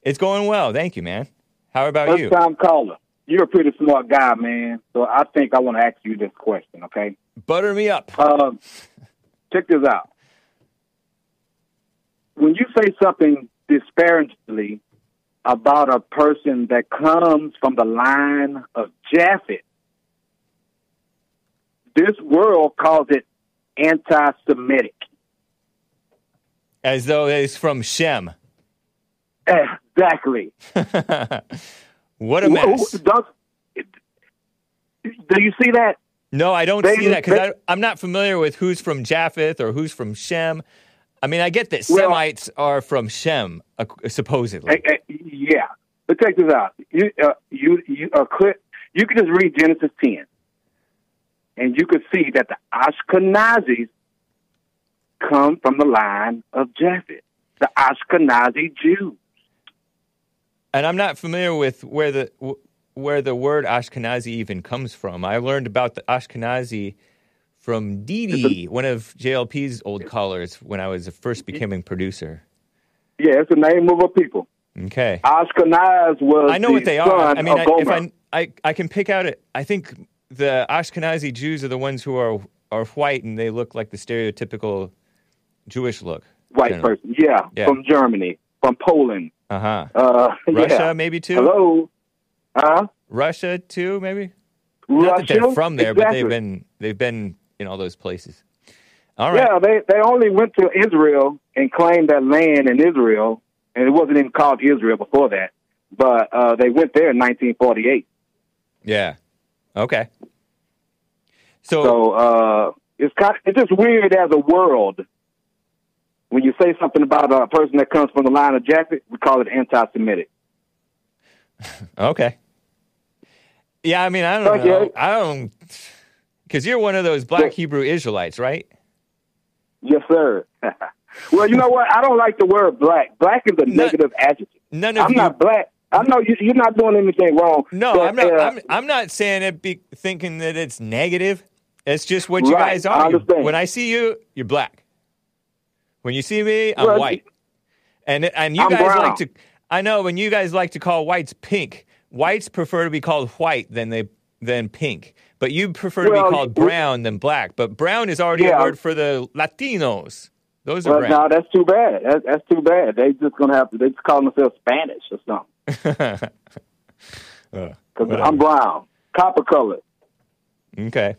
It's going well. Thank you, man. How about first-time you? First-time caller. You're a pretty smart guy, man. So I think I want to ask you this question, okay? Butter me up. Um, check this out. When you say something... disparagingly about a person that comes from the line of Japhet. This world calls it anti-Semitic. As though it's from Shem. Exactly. What a mess. Do you see that? No, I don't they, see that because I'm not familiar with who's from Japhet or who's from Shem. I mean, I get that Semites well, are from Shem, uh, supposedly. Uh, yeah, but check this out. You uh, you you uh, could you could just read Genesis ten, and you could see that the Ashkenazis come from the line of Japhet, the Ashkenazi Jews. And I'm not familiar with where the where the word Ashkenazi even comes from. I learned about the Ashkenazi. From Dee Dee, one of J L P's old callers when I was first becoming producer. Yeah, it's the name of a people. Okay. Ashkenaz was I know the what they are. I mean, I, if I, I, I can pick out it. I think the Ashkenazi Jews are the ones who are are white and they look like the stereotypical Jewish look. White generally. Person, yeah, yeah. From Germany, from Poland. Uh-huh. Uh, Russia, yeah. maybe, too? Hello? Huh? Russia, too, maybe? Russia? Not that they're from there, exactly. but they've been they've been... in all those places. All right. Yeah, they, they only went to Israel and claimed that land in Israel, and it wasn't even called Israel before that, but uh, they went there in nineteen forty-eight. Yeah. Okay. So, so uh, it's kind of, it's just weird as a world When you say something about a person that comes from the line of Japheth, we call it anti-Semitic. Okay. Yeah, I mean, I don't okay. know. I don't... Because you're one of those black yes. Hebrew Israelites, right? Yes, sir. Well, you know what? I don't like the word black. Black is a no, negative adjective. None of I'm you... not black. I know you, you're not doing anything wrong. No, but, I'm not. Uh, I'm, I'm not saying it, be, thinking that it's negative. It's just what you right, guys are. I understand. When I see you, you're black. When you see me, I'm well, white. And and you I'm guys brown. like to. I know when you guys like to call whites pink. Whites prefer to be called white than they than pink. But you prefer well, to be called brown than black. But brown is already yeah, a word for the Latinos. Those are well, brown. No, that's too bad. That's, that's too bad. They just gonna have to. They just call themselves Spanish or something. Because uh, I'm brown, copper colored. Okay.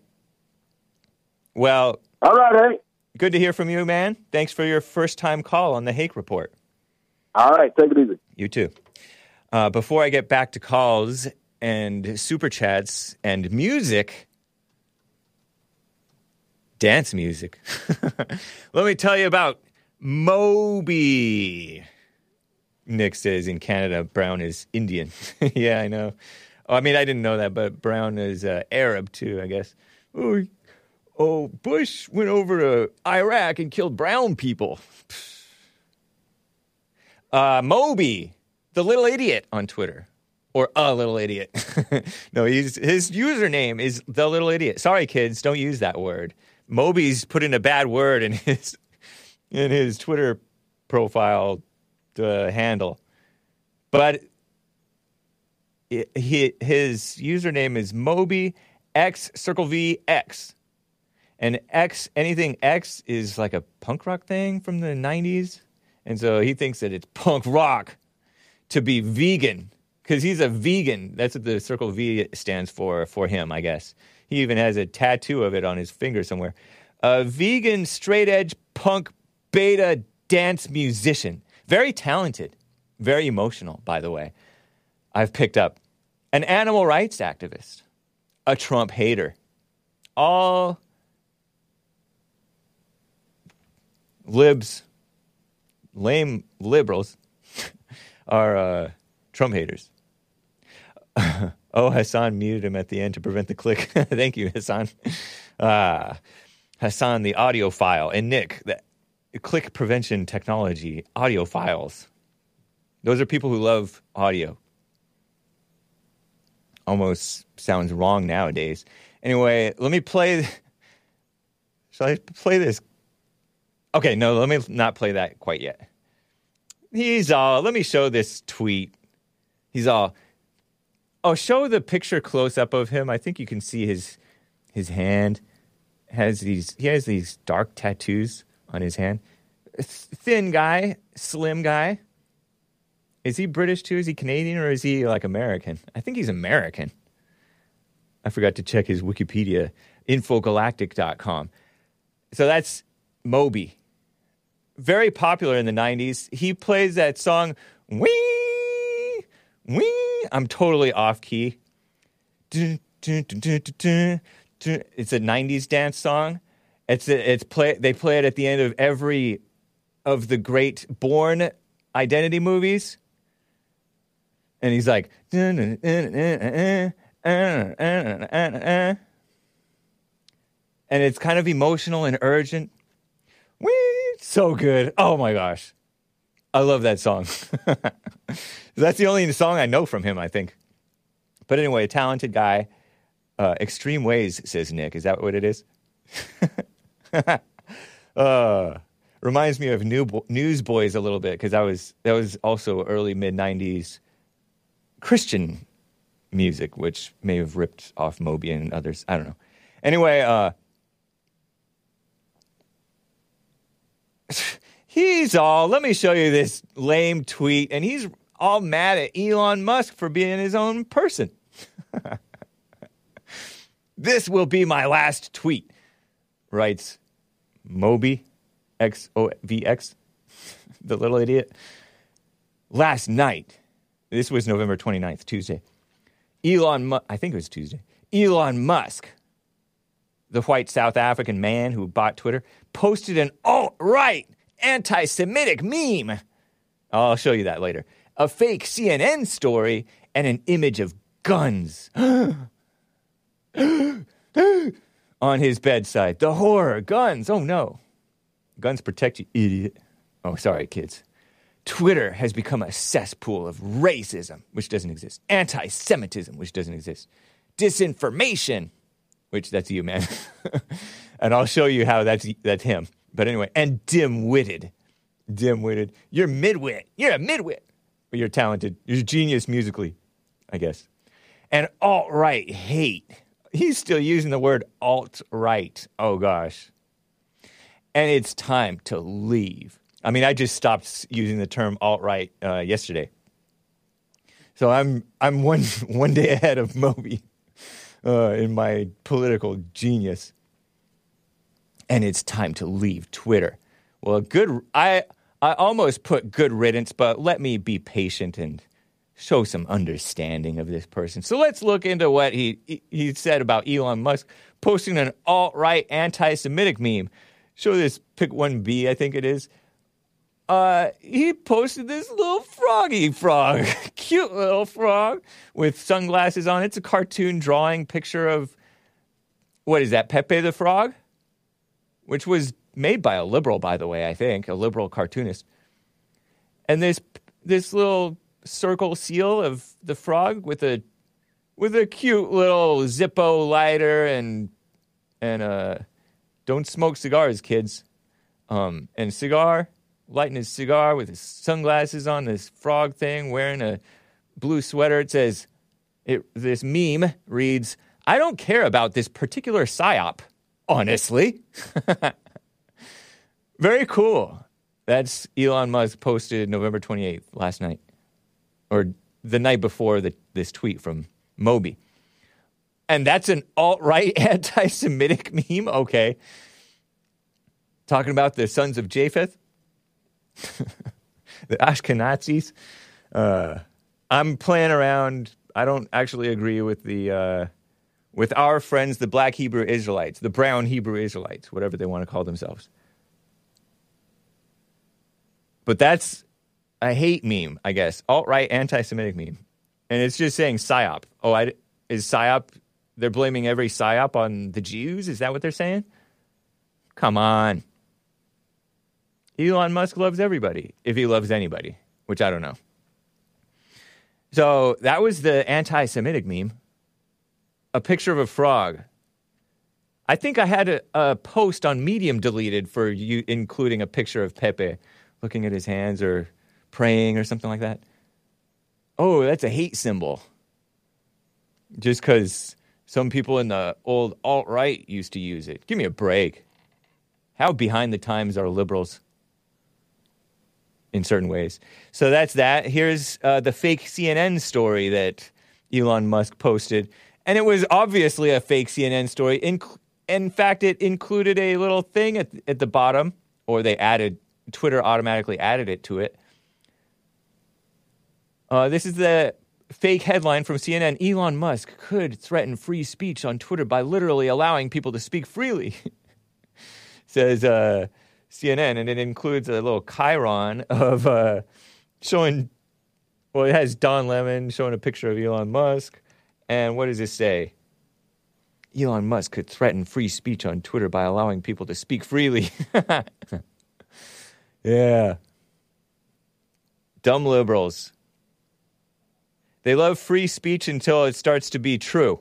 Well, all right, hey. Good to hear from you, man. Thanks for your first time call on the Hake Report. All right, take it easy. You too. Uh, before I get back to calls and super chats and music, dance music, let me tell you about Moby. Nick says in Canada, brown is Indian. Yeah, I know. Oh, I mean, I didn't know that, but brown is uh, Arab, too, I guess. Oh, oh, Bush went over to Iraq and killed brown people. Uh, Moby, the little idiot on Twitter. Or a little idiot. No, he's, his username is the little idiot. Sorry, kids, don't use that word. Moby's put in a bad word in his, in his Twitter profile Uh, handle, but it, he, his username is Moby X Circle V X, and X anything X is like a punk rock thing from the nineties, and so he thinks that it's punk rock to be vegan because he's a vegan. That's what the Circle V stands for for him, I guess. He even has a tattoo of it on his finger somewhere. A vegan straight edge punk beta dance musician. Very talented, very emotional, by the way. I've picked up an animal rights activist, a Trump hater, all libs, lame liberals are uh, Trump haters. Oh, Hassan muted him at the end to prevent the click. Thank you, Hassan. Uh, Hassan, the audiophile, and Nick, the click prevention technology, audio files. Those are people who love audio. Almost sounds wrong nowadays. Anyway, let me play... Shall I play this? Okay, no, let me not play that quite yet. He's all... Let me show this tweet. He's all... Oh, show the picture close-up of him. I think you can see his his hand. Has these. He has these dark tattoos on his hand. Thin guy, slim guy. Is he British too? Is he Canadian or is he like American? I think he's American. I forgot to check his Wikipedia, infogalactic dot com. So that's Moby. Very popular in the nineties. He plays that song, wee, wee. I'm totally off key. It's a nineties dance song. It's it's play. They play it at the end of every of the great Bourne Identity movies, and he's like, and it's kind of emotional and urgent. Wee, so good! Oh my gosh, I love that song. That's the only song I know from him, I think. But anyway, a talented guy. Uh, Extreme Ways, says Nick. Is that what it is? uh, reminds me of new bo- Newsboys a little bit because I was that was also early mid nineties Christian music, which may have ripped off Moby and others. I don't know. Anyway, uh, he's all. Let me show you this lame tweet, and he's all mad at Elon Musk for being his own person. This will be my last tweet. Writes Moby, X O V X, the little idiot. Last night, this was November twenty-ninth, Tuesday, Elon Mu- I think it was Tuesday, Elon Musk, the white South African man who bought Twitter, posted an alt-right anti-Semitic meme. I'll show you that later. A fake C N N story and an image of guns on his bedside. The horror. Guns. Oh, no. Guns protect you, idiot. Oh, sorry, kids. Twitter has become a cesspool of racism, which doesn't exist. Anti-Semitism, which doesn't exist. Disinformation, which that's you, man. And I'll show you how that's that's him. But anyway, and dim-witted. Dim-witted. You're midwit. You're a midwit. But you're talented. You're a genius musically, I guess. And alt-right hate. He's still using the word alt-right. Oh, gosh. And it's time to leave. I mean, I just stopped using the term alt-right uh, yesterday. So I'm I'm one one day ahead of Moby uh, in my political genius. And it's time to leave Twitter. Well, good. I I almost put good riddance, but let me be patient and show some understanding of this person. So let's look into what he he said about Elon Musk posting an alt-right anti-Semitic meme. Show this pick one B, I think it is. Uh, he posted this little froggy frog, cute little frog with sunglasses on. It's a cartoon drawing picture of, what is that, Pepe the Frog? Which was made by a liberal, by the way, I think, a liberal cartoonist. And this this little circle seal of the frog with a with a cute little Zippo lighter and and uh, don't smoke cigars, kids. Um, and cigar. Lighting his cigar with his sunglasses on, this frog thing, wearing a blue sweater. It says, it, this meme reads, I don't care about this particular psyop, honestly. Very cool. That's Elon Musk posted November twenty-eighth, last night. Or the night before the, this tweet from Moby. And that's an alt-right anti-Semitic meme? Okay. Talking about the sons of Japheth? The Ashkenazis. Uh, I'm playing around. I don't actually agree with the uh, with our friends, the Black Hebrew Israelites, the Brown Hebrew Israelites, whatever they want to call themselves. But that's a hate meme, I guess, alt-right anti-Semitic meme, and it's just saying psyop. Oh, I, is psyop? They're blaming every psyop on the Jews. Is that what they're saying? Come on. Elon Musk loves everybody, if he loves anybody, which I don't know. So that was the anti-Semitic meme. A picture of a frog. I think I had a, a post on Medium deleted for you, including a picture of Pepe looking at his hands or praying or something like that. Oh, that's a hate symbol. Just because some people in the old alt-right used to use it. Give me a break. How behind the times are liberals? In certain ways. So that's that. Here's uh, the fake C N N story that Elon Musk posted. And it was obviously a fake C N N story. In, in fact, it included a little thing at, at the bottom, or they added, Twitter automatically added it to it. Uh, this is the fake headline from C N N. Elon Musk could threaten free speech on Twitter by literally allowing people to speak freely. Says, uh... C N N, and it includes a little chyron of uh, showing, well, it has Don Lemon showing a picture of Elon Musk, and what does this say? Elon Musk could threaten free speech on Twitter by allowing people to speak freely. Yeah. Dumb liberals. They love free speech until it starts to be true.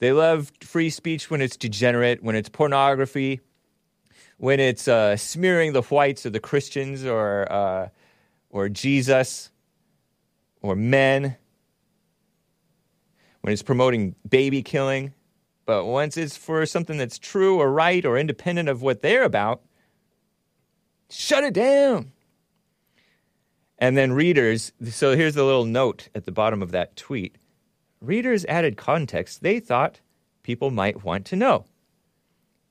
They love free speech when it's degenerate, when it's pornography, when it's uh, smearing the whites or the Christians or uh, or Jesus or men, when it's promoting baby killing. But once it's for something that's true or right or independent of what they're about, shut it down. And then readers, so here's the little note at the bottom of that tweet. Readers added context they thought people might want to know.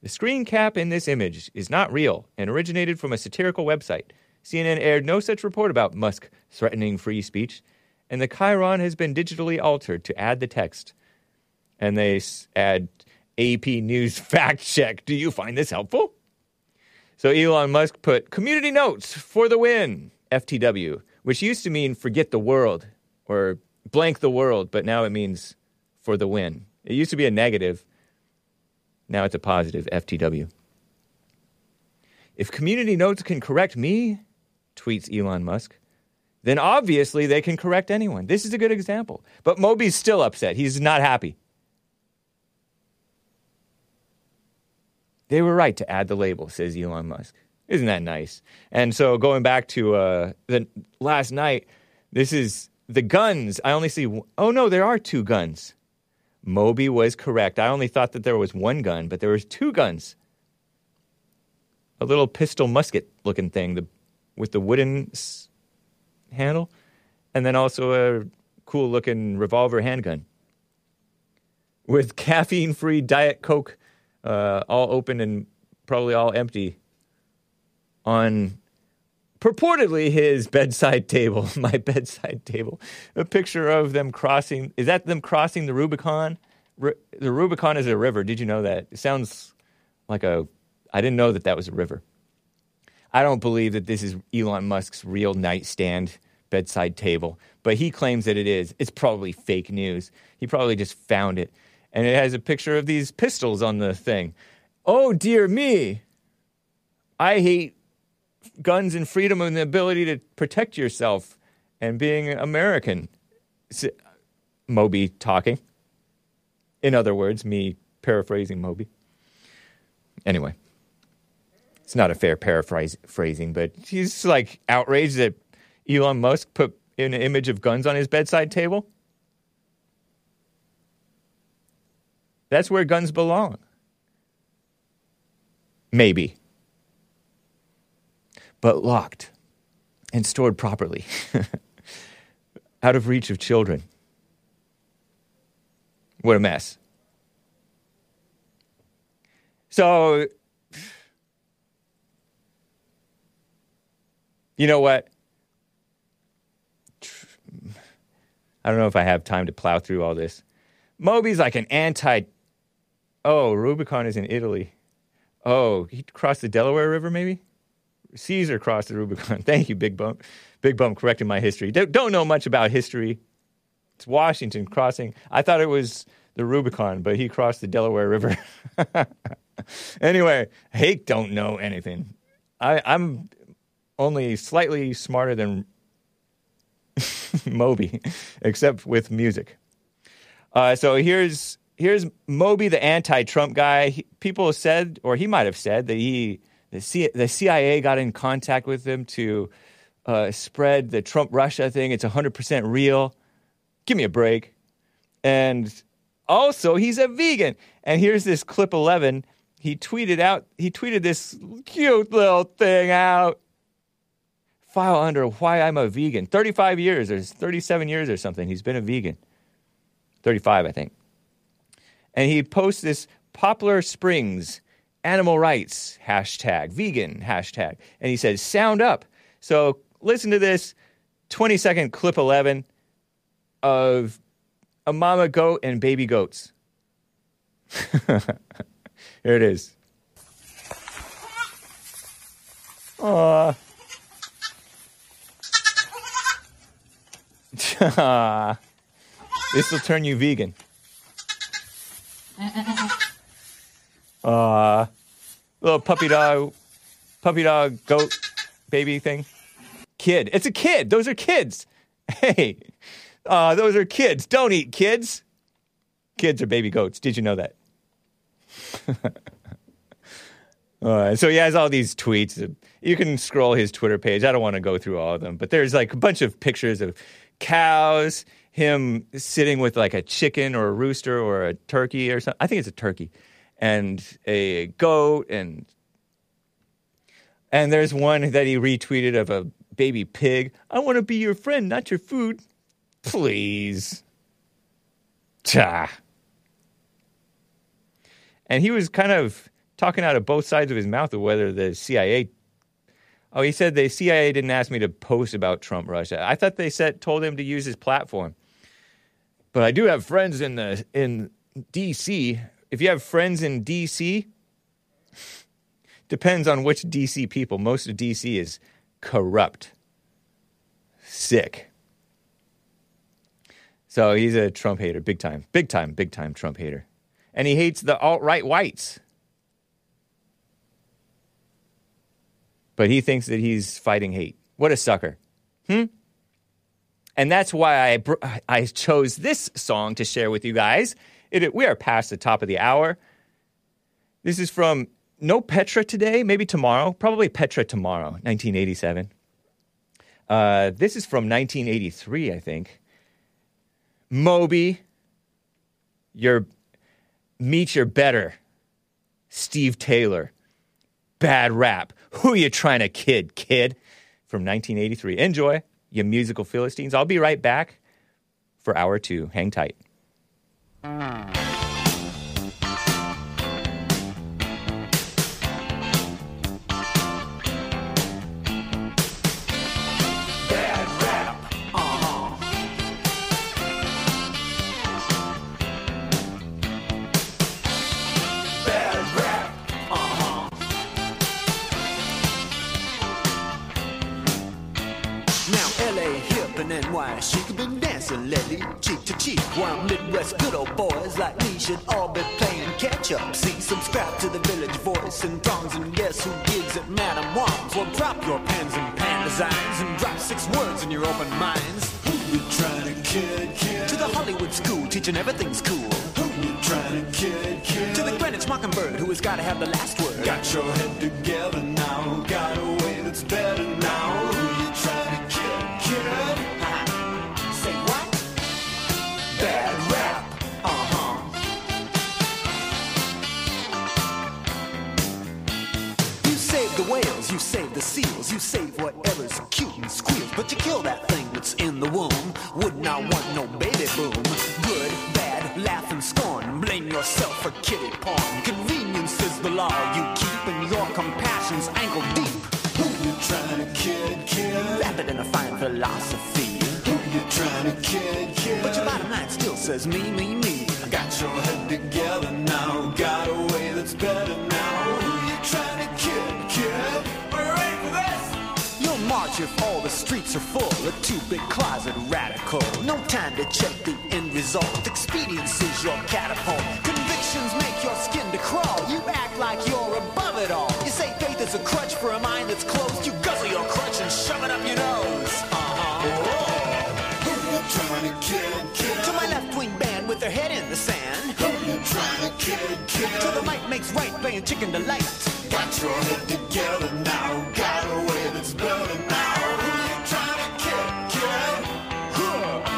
The screen cap in this image is not real and originated from a satirical website. C N N aired no such report about Musk threatening free speech, and the chyron has been digitally altered to add the text. And they add A P News fact check. Do you find this helpful? So Elon Musk put, community notes for the win, F T W, which used to mean forget the world or blank the world, but now it means for the win. It used to be a negative. Now it's a positive, F T W. If community notes can correct me, tweets Elon Musk, then obviously they can correct anyone. This is a good example. But Moby's still upset. He's not happy. They were right to add the label, says Elon Musk. Isn't that nice? And so going back to uh, the last night, this is the guns. I only see, w- oh no, there are two guns. Moby was correct. I only thought that there was one gun, but there was two guns. A little pistol musket looking thing the, with the wooden s- handle, and then also a cool looking revolver handgun with caffeine-free Diet Coke uh, all open and probably all empty on purportedly his bedside table, my bedside table, a picture of them crossing, is that them crossing the Rubicon? Ru- the Rubicon is a river, did you know that? It sounds like a, I didn't know that that was a river. I don't believe that this is Elon Musk's real nightstand bedside table, but he claims that it is. It's probably fake news. He probably just found it. And it has a picture of these pistols on the thing. Oh, dear me. I hate guns and freedom and the ability to protect yourself and being American. So, Moby talking. In other words, me paraphrasing Moby. Anyway, it's not a fair paraphrasing, but he's like outraged that Elon Musk put an image of guns on his bedside table. That's where guns belong. Maybe. But locked and stored properly, out of reach of children. What a mess. So, you know what? I don't know if I have time to plow through all this. Moby's like an anti... Oh, Rubicon is in Italy. Oh, he crossed the Delaware River, maybe? Caesar crossed the Rubicon. Thank you, Big Bump. Big Bump corrected my history. D- don't know much about history. It's Washington crossing. I thought it was the Rubicon, but he crossed the Delaware River. Anyway, Hake don't know anything. I, I'm only slightly smarter than Moby, except with music. Uh, so here's here's Moby, the anti-Trump guy. He, people said, or he might have said, that he... The C I A got in contact with them to uh, spread the Trump-Russia thing. It's one hundred percent real. Give me a break. And also, he's a vegan. And here's this clip eleven. He tweeted out, he tweeted this cute little thing out. File under why I'm a vegan. thirty-five years or thirty-seven years or something. He's been a vegan. thirty-five, I think. And he posts this Poplar Springs animal rights, hashtag, vegan, hashtag. And he says, sound up. So listen to this twenty-second clip eleven of a mama goat and baby goats. Here it is. Aww. This will turn you vegan. Uh, little puppy dog, puppy dog, goat, baby thing. Kid. It's a kid. Those are kids. Hey, uh, those are kids. Don't eat kids. Kids are baby goats. Did you know that? uh, so he has all these tweets. You can scroll his Twitter page. I don't want to go through all of them, but there's like a bunch of pictures of cows, him sitting with like a chicken or a rooster or a turkey or something. I think it's a turkey. And a goat, and and there's one that he retweeted of a baby pig. I want to be your friend, not your food. Please. Ta. And he was kind of talking out of both sides of his mouth of whether the C I A... Oh, he said the C I A didn't ask me to post about Trump Russia. I thought they said told him to use his platform. But I do have friends in the in D C, if you have friends in D C, Depends on which D C people. Most of D C is corrupt. Sick. So he's a Trump hater, big time, big time, big time Trump hater. And he hates the alt-right whites. But he thinks that he's fighting hate. What a sucker. Hmm? And that's why I br- I chose this song to share with you guys. It, it, we are past the top of the hour. This is from No Petra Today, maybe tomorrow, probably Petra tomorrow, nineteen eighty-seven. Uh, this is from nineteen eighty-three, I think. Moby, your, meet your better, Steve Taylor, bad rap. Who you trying to kid, kid? From nineteen eighty-three. Enjoy, you musical Philistines. I'll be right back for hour two. Hang tight. Mm. She could be dancing lately, cheek to cheek. While Midwest good old boys like me should all be playing catch-up. See, subscribe to the Village Voice and Throngs, and guess who gives it, Madam Wams. Well, drop your pens and pan designs and drop six words in your open minds. Who you trying to kid, kid? To the Hollywood school, teaching everything's cool. Who you trying to kid, kid? To the Greenwich Mockingbird, who has got to have the last word. Got your head together now, got a way that's better now. Who you trying to kid, kid? The whales, you save the seals, you save whatever's cute and squeals, but you kill that thing that's in the womb. Would not want no baby boom. Good, bad, laugh and scorn. Blame yourself for kiddie porn. Convenience is the law you keep, and your compassion's ankle deep. Who you trying to kid, kid? Rapid in a fine philosophy. Who you trying to kid, kid? But your bottom line still says me, me, me. I got your head together now, got a way that's better now. Who you trying to kid? March if all the streets are full, a two-bit closet radical. No time to check the end result. Expedience is your catapult. Convictions make your skin to crawl. You act like you're above it all. You say faith is a crutch for a mind that's closed. You guzzle your crutch and shove it up your nose. Uh-huh. Who you trying to kid, kid? To my left-wing band with their head in the sand. Who you trying to kid, kid? Till the mic makes right, playing chicken delight. Got your head together now, got away. It's better now. Who you trying to kid, kid? Huh.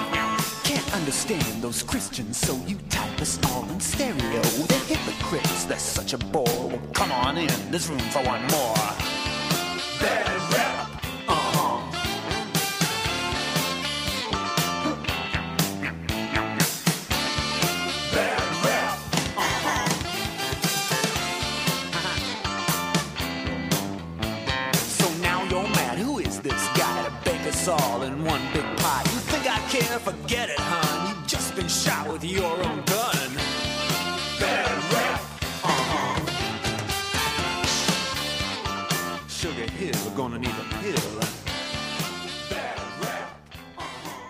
Can't understand those Christians, so you type us all in stereo. They're hypocrites, they're such a bore. Well, come on in, there's room for one more. Bad rap, uh-huh. Bad rap, uh-huh. So now you're mad, who is this guy to bake us all in one big pot? You think I care? Forget it, hon. You've just been shot with your own gun. Bad rap, uh-huh. Sugar Hill, we're gonna need a pill. Bad rap, uh-huh.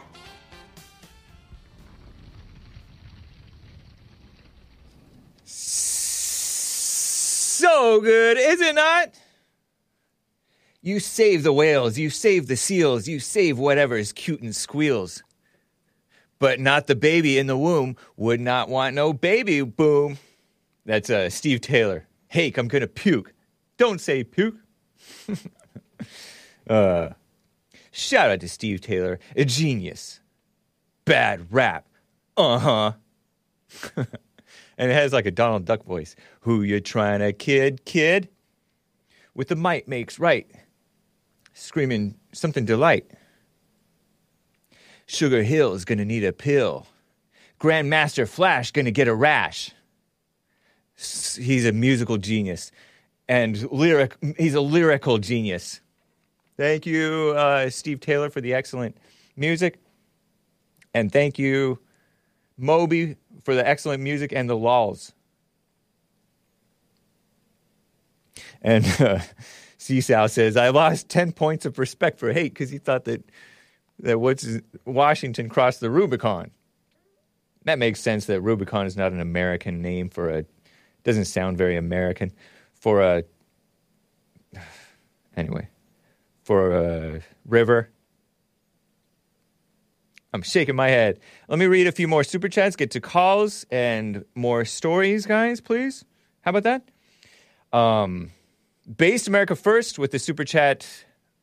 So good, is it not? You save the whales, you save the seals, you save whatever is cute and squeals. But not the baby in the womb, would not want no baby boom. That's uh, Steve Taylor. Hake, I'm gonna puke. Don't say puke. uh, shout out to Steve Taylor, a genius. Bad rap. Uh-huh. And it has like a Donald Duck voice. Who you trying to kid, kid? With the might makes right. Screaming something delight. Sugar Hill's gonna need a pill. Grandmaster Flash gonna get a rash. S- he's a musical genius. And lyric, he's a lyrical genius. Thank you, uh, Steve Taylor, for the excellent music. And thank you, Moby, for the excellent music and the lols. And uh, Seasow says, I lost ten points of respect for hate because he thought that, that what's his, Washington crossed the Rubicon. That makes sense that Rubicon is not an American name for a, doesn't sound very American, for a, anyway, for a river. I'm shaking my head. Let me read a few more super chats, get to calls and more stories, guys, please. How about that? Um, Based America First with the super chat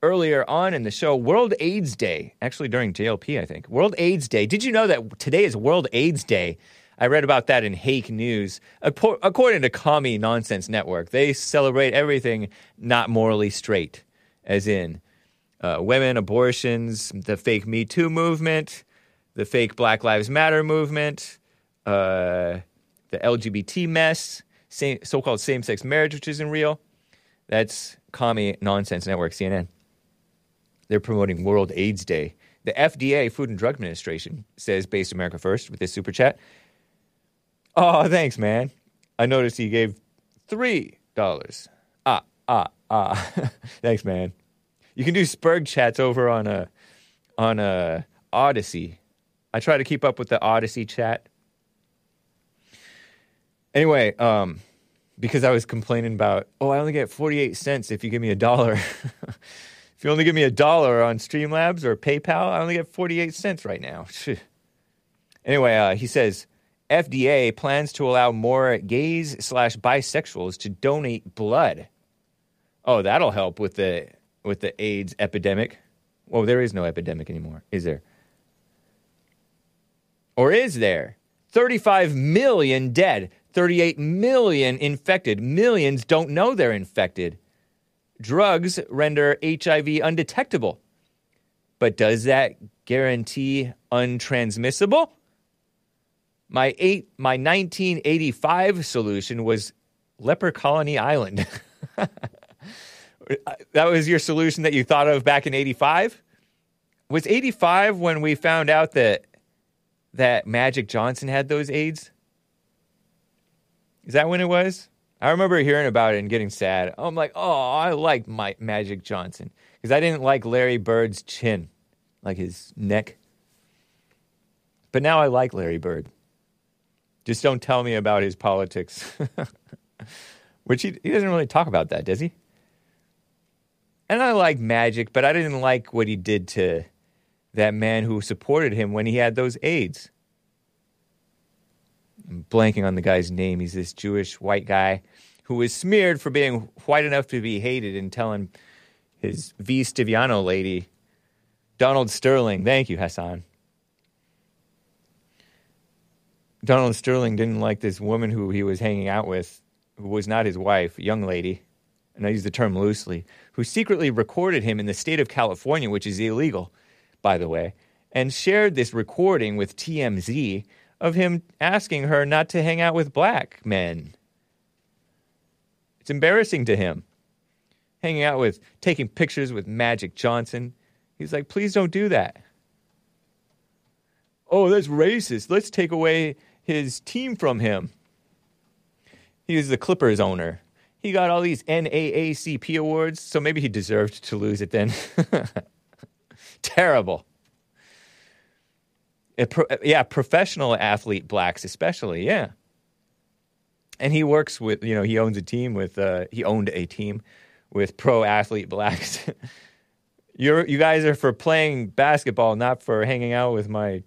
earlier on in the show, World AIDS Day, actually during J L P, I think. World AIDS Day. Did you know that today is World AIDS Day? I read about that in Hake News. According to Commie Nonsense Network, they celebrate everything not morally straight, as in uh, women, abortions, the fake Me Too movement, the fake Black Lives Matter movement, uh, the L G B T mess, same, so-called same-sex marriage, which isn't real. That's Commie Nonsense Network, C N N. They're promoting World AIDS Day. The F D A, Food and Drug Administration, says Based America First with this super chat. Oh, thanks, man. I noticed he gave three dollars. Ah, ah, ah. Thanks, man. You can do Spurg chats over on a, on a Odyssey. I try to keep up with the Odyssey chat. Anyway, um, because I was complaining about, oh, I only get forty-eight cents if you give me a dollar. If you only give me a dollar on Streamlabs or PayPal, I only get forty-eight cents right now. Anyway, uh, he says... F D A plans to allow more gays slash bisexuals to donate blood. Oh, that'll help with the with the AIDS epidemic. Well, there is no epidemic anymore, is there? Or is there? thirty-five million dead, thirty-eight million infected. Millions don't know they're infected. Drugs render H I V undetectable. But does that guarantee untransmissible? My eight, my nineteen eighty-five solution was Leper Colony Island. That was your solution that you thought of back in eighty-five? Was eighty-five when we found out that that Magic Johnson had those AIDS? Is that when it was? I remember hearing about it and getting sad. I'm like, oh, I like my Magic Johnson. Because I didn't like Larry Bird's chin, like his neck. But now I like Larry Bird. Just don't tell me about his politics. Which he, he doesn't really talk about that, does he? And I like Magic, but I didn't like what he did to that man who supported him when he had those AIDS. I'm blanking on the guy's name. He's this Jewish white guy who was smeared for being white enough to be hated and telling his V. Stiviano lady, Donald Sterling. Thank you, Hassan. Donald Sterling didn't like this woman who he was hanging out with, who was not his wife, a young lady, and I use the term loosely, who secretly recorded him in the state of California, which is illegal, by the way, and shared this recording with T M Z of him asking her not to hang out with black men. It's embarrassing to him. Hanging out with, taking pictures with Magic Johnson. He's like, please don't do that. Oh, that's racist. Let's take away his team from him. He was the Clippers owner. He got all these N double A C P awards, so maybe he deserved to lose it then. Terrible. It pro- yeah, professional athlete blacks especially, yeah. And he works with, you know, he owns a team with, uh, he owned a team with pro athlete blacks. You're, you guys are for playing basketball, not for hanging out with my,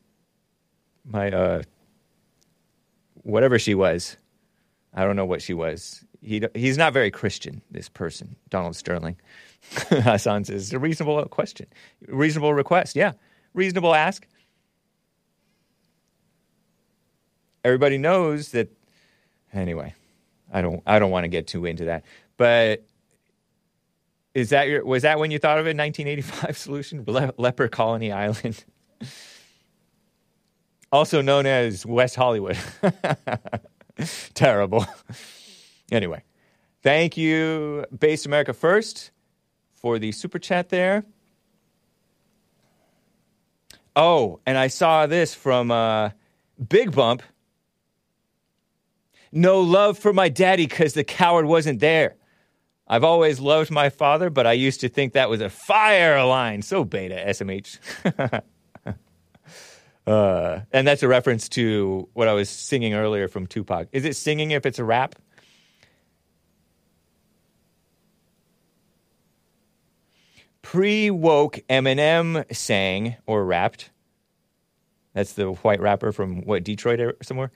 my, uh, whatever she was. I don't know what she was. He He's not very Christian, this person, Donald Sterling. Hassan says, it's a reasonable question. Reasonable request, yeah. Reasonable ask. Everybody knows that... Anyway, I don't, I don't want to get too into that. But is that your, was that when you thought of it, nineteen eighty-five solution? Le- Leper Colony Island? Also known as West Hollywood. Terrible. Anyway, thank you, Based America First, for the super chat there. Oh, and I saw this from uh, Big Bump. No love for my daddy because the coward wasn't there. I've always loved my father, but I used to think that was a fire line. So beta, S M H. uh, and that's a reference to what I was singing earlier from Tupac. Is it singing if it's a rap? Pre-woke Eminem sang or rapped. That's the white rapper from, what, Detroit or somewhere?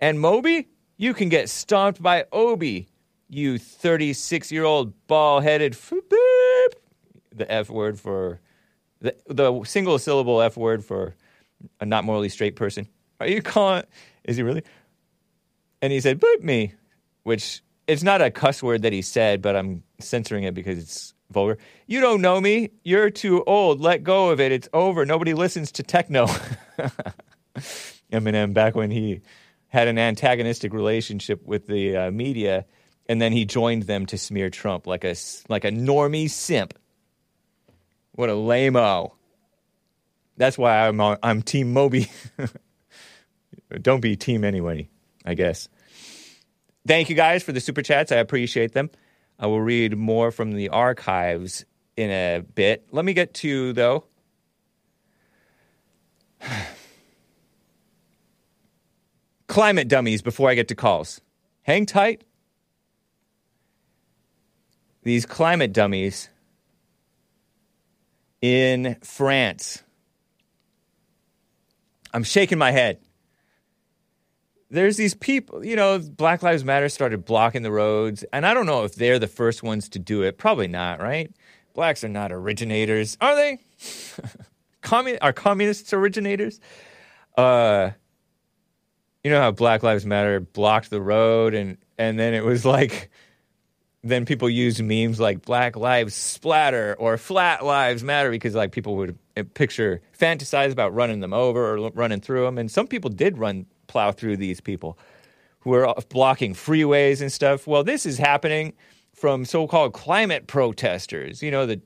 And Moby, you can get stomped by Obi, you thirty-six-year-old ball-headed f-boop. The F word for, the, the single-syllable F word for a not morally straight person. Are you calling, is he really? And he said, boop me, which it's not a cuss word that he said, but I'm censoring it because it's vulgar. You don't know me. You're too old. Let go of it. It's over. Nobody listens to techno. Eminem, back when he had an antagonistic relationship with the uh, media, and then he joined them to smear Trump like a like a normie simp. What a lame-o. That's why I'm I'm Team Moby. Don't be Team anybody, I guess. Thank you guys for the super chats. I appreciate them. I will read more from the archives in a bit. Let me get to, though. Climate dummies before I get to calls. Hang tight. These climate dummies in France. I'm shaking my head. There's these people, you know, Black Lives Matter started blocking the roads, and I don't know if they're the first ones to do it. Probably not, right? Blacks are not originators, are they? Commun- are communists originators? Uh, you know how Black Lives Matter blocked the road, and, and then it was like, then people used memes like Black Lives Splatter or Flat Lives Matter because, like, people would picture, fantasize about running them over or running through them, and some people did run plow through these people who are blocking freeways and stuff. Well, this is happening from so-called climate protesters, you know, the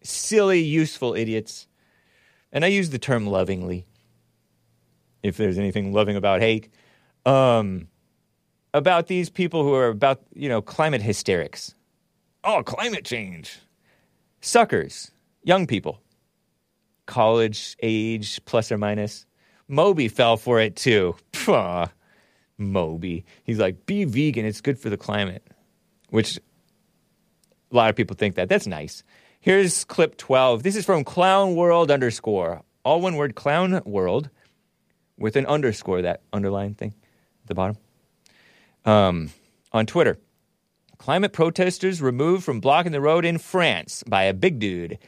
silly, useful idiots. And I use the term lovingly, if there's anything loving about Hake, um, about these people who are about, you know, climate hysterics. Oh, climate change. Suckers. Young people. College age, plus or minus. Moby fell for it, too. Pfft, Moby. He's like, be vegan. It's good for the climate. Which, a lot of people think that. That's nice. Here's clip twelve. This is from Clown World underscore. All one word, Clown World, with an underscore, that underlying thing at the bottom. Um, on Twitter. Climate protesters removed from blocking the road in France by a big dude.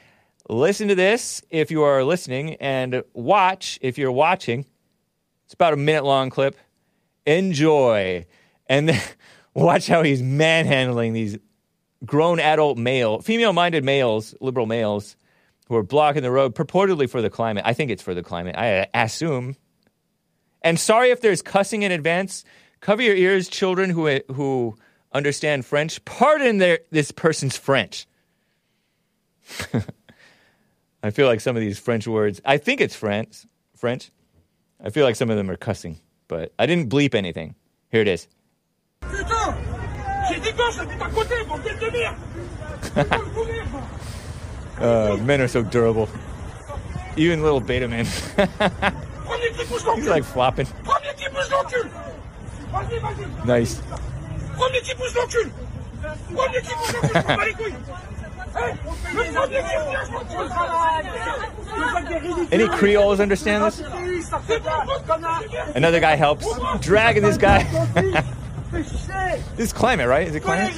Listen to this if you are listening, and watch if you're watching. It's about a minute-long clip. Enjoy. And then, watch how he's manhandling these grown adult male, female-minded males, liberal males, who are blocking the road purportedly for the climate. I think it's for the climate, I assume. And sorry if there's cussing in advance. Cover your ears, children who, who understand French. Pardon their, this person's French. I feel like some of these French words, I think it's France, French. I feel like some of them are cussing, but I didn't bleep anything. Here it is. uh, men are so durable. Even little beta men. He's like flopping. Nice. Any Creoles understand this? Another guy helps, dragging this guy. This is climate, right? Is it climate?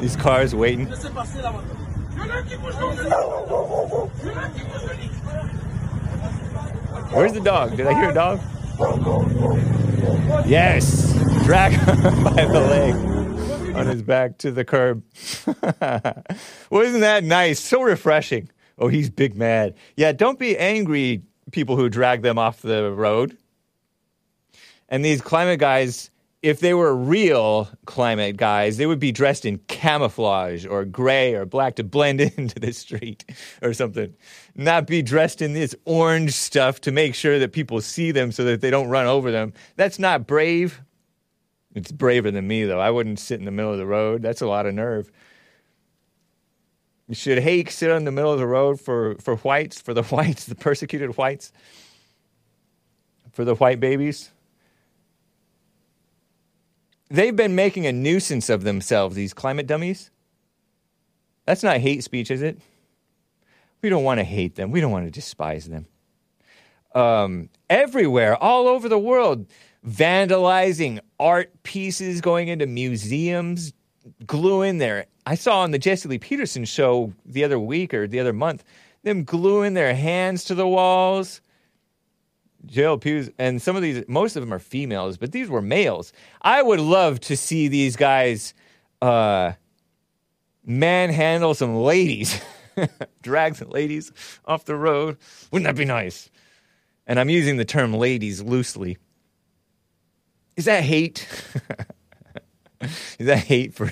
These cars waiting. Where's the dog? Did I hear a dog? Yes! Drag him by the leg on his back to the curb. Wasn't that nice? So refreshing. Oh, he's big mad. Yeah, don't be angry, people who drag them off the road. And these climate guys if they were real climate guys, they would be dressed in camouflage or gray or black to blend into the street or something. Not be dressed in this orange stuff to make sure that people see them so that they don't run over them. That's not brave. It's braver than me, though. I wouldn't sit in the middle of the road. That's a lot of nerve. Should Hake sit in the middle of the road for, for whites, for the whites, the persecuted whites, for the white babies? They've been making a nuisance of themselves, these climate dummies. That's not hate speech, is it? We don't want to hate them. We don't want to despise them. Um, everywhere, all over the world, vandalizing art pieces, going into museums, gluing their... I saw on the Jesse Lee Peterson show the other week or the other month, them gluing their hands to the walls... J L Ps, and some of these, most of them are females, but these were males. I would love to see these guys uh, manhandle some ladies, drag some ladies off the road. Wouldn't that be nice? And I'm using the term ladies loosely. Is that hate? Is that hate for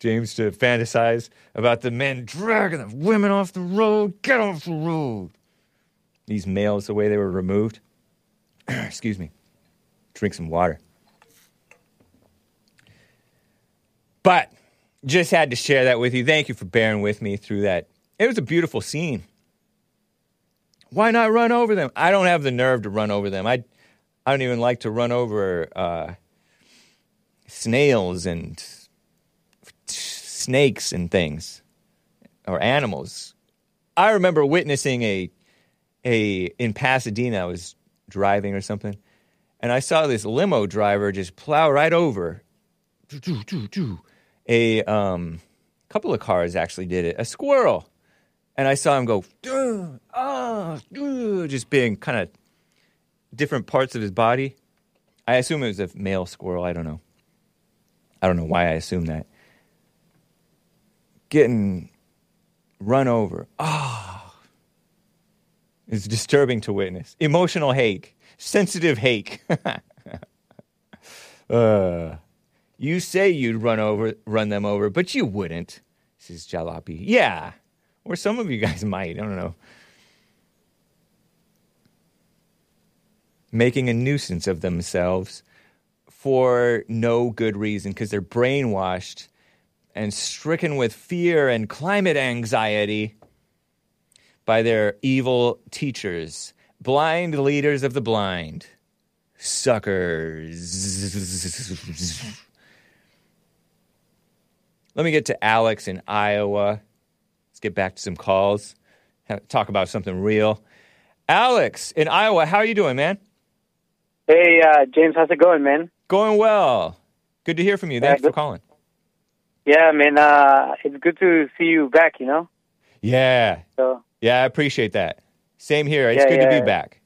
James to fantasize about the men dragging the women off the road? Get off the road. These males, the way they were removed. Excuse me, drink some water. But just had to share that with you. Thank you for bearing with me through that. It was a beautiful scene. Why not run over them? I don't have the nerve to run over them. I, I don't even like to run over uh, snails and snakes and things or animals. I remember witnessing a, a in Pasadena. I was driving or something, and I saw this limo driver just plow right over a um, couple of cars. Actually, did it a squirrel, and I saw him go ah, just being kind of different parts of his body. I assume it was a male squirrel. I don't know. I don't know why I assume that. Getting run over. Ah. Oh. It's disturbing to witness. Emotional Hake. Sensitive Hake. uh, you say you'd run over, run them over, but you wouldn't, says Jalopy. Yeah. Or some of you guys might. I don't know. Making a nuisance of themselves for no good reason because they're brainwashed and stricken with fear and climate anxiety by their evil teachers, blind leaders of the blind, suckers. Let me get to Alex in Iowa. Let's get back to some calls, have, talk about something real. Alex in Iowa, how are you doing, man? Hey, uh, James, how's it going, man? Going well. Good to hear from you. Thanks uh, for calling. Yeah, man, uh, it's good to see you back, you know? Yeah. So... Yeah, I appreciate that. Same here. It's yeah, good yeah. to be back.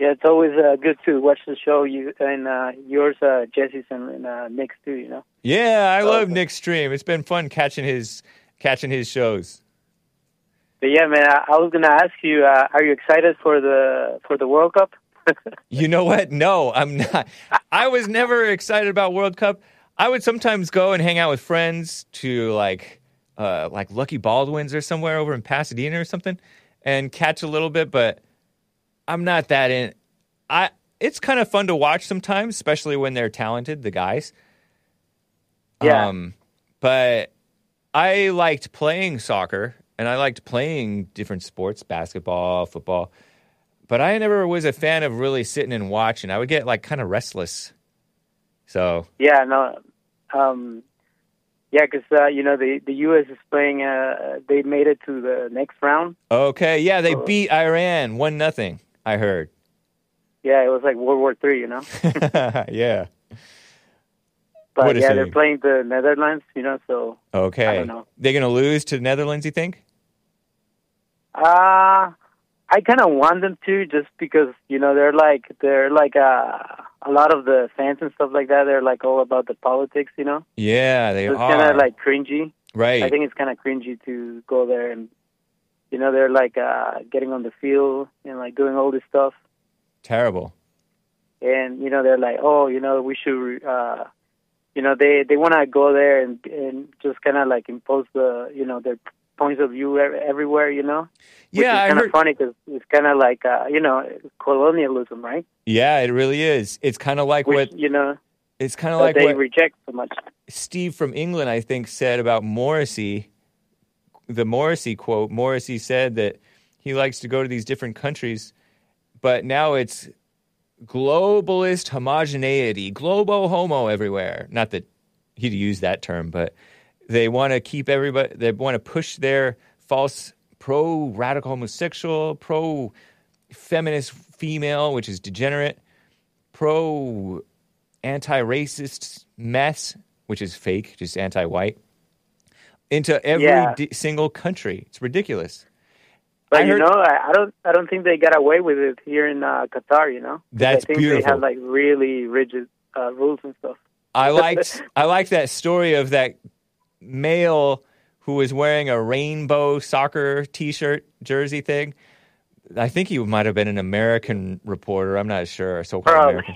Yeah, it's always uh, good to watch the show. You and uh, yours, uh, Jesse's and uh, Nick's too. You know. Yeah, I so, love Nick's stream. It's been fun catching his catching his shows. But yeah, man, I, I was gonna ask you: uh, are you excited for the for the World Cup? You know what? No, I'm not. I was never excited about World Cup. I would sometimes go and hang out with friends to like. Uh, like Lucky Baldwin's or somewhere over in Pasadena or something, and catch a little bit, but I'm not that in. I it's kind of fun to watch sometimes, especially when they're talented, the guys. Yeah. Um, but I liked playing soccer, and I liked playing different sports, basketball, football, but I never was a fan of really sitting and watching. I would get like kind of restless. So yeah, no, um. Yeah, because, uh, you know, the, the U S is playing, uh, they made it to the next round. Okay, yeah, they so, beat Iran one nothing, I heard. Yeah, it was like World War Three, you know? Yeah. But, what yeah, thing? They're playing the Netherlands, you know, so okay. I don't know. They're going to lose to the Netherlands, you think? Uh, I kind of want them to just because, you know, they're like, they're like a... A lot of the fans and stuff like that, they're, like, all about the politics, you know? Yeah, they so it's are. It's kind of, like, cringy. Right. I think it's kind of cringy to go there and, you know, they're, like, uh, getting on the field and, like, doing all this stuff. Terrible. and you know they're like, oh, you know, we should, uh, you know, they they want to go there and and just kind of like impose the, you know, their points of view everywhere, you know. Which yeah, is kind I heard... of funny because it's kind of like uh, you know colonialism, right? Yeah, it really is. It's kind of like Which, what you know. It's kind of like they what reject so much. Steve from England, I think, said about Morrissey. The Morrissey quote, Morrissey said that he likes to go to these different countries, but now it's globalist homogeneity, globo homo everywhere. Not that he'd use that term, but they want to keep everybody, they want to push their false pro-radical homosexual, pro-feminist female, which is degenerate, pro-anti-racist mess, which is fake, just anti-white, into every yeah. d- single country. It's ridiculous. But, I heard, you know, I, I don't I don't think they got away with it here in uh, Qatar, you know? That's beautiful. I think they have, like, really rigid uh, rules and stuff. I liked, I liked that story of that male who was wearing a rainbow soccer T-shirt jersey thing. I think he might have been an American reporter. I'm not sure. So-called American.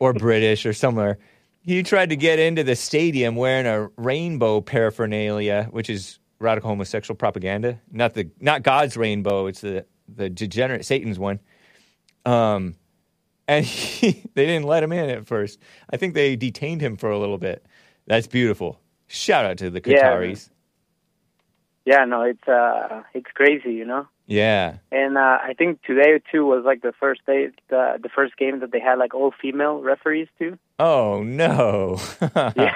Or British or somewhere. He tried to get into the stadium wearing a rainbow paraphernalia, which is radical homosexual propaganda. Not the not God's rainbow; it's the, the degenerate Satan's one. Um, and he, they didn't let him in at first. I think they detained him for a little bit. That's beautiful. Shout out to the Qataris. Yeah, yeah no, it's uh, it's crazy, you know. Yeah. And uh, I think today too was like the first day, the, the first game that they had like all female referees too. Oh no! Yeah.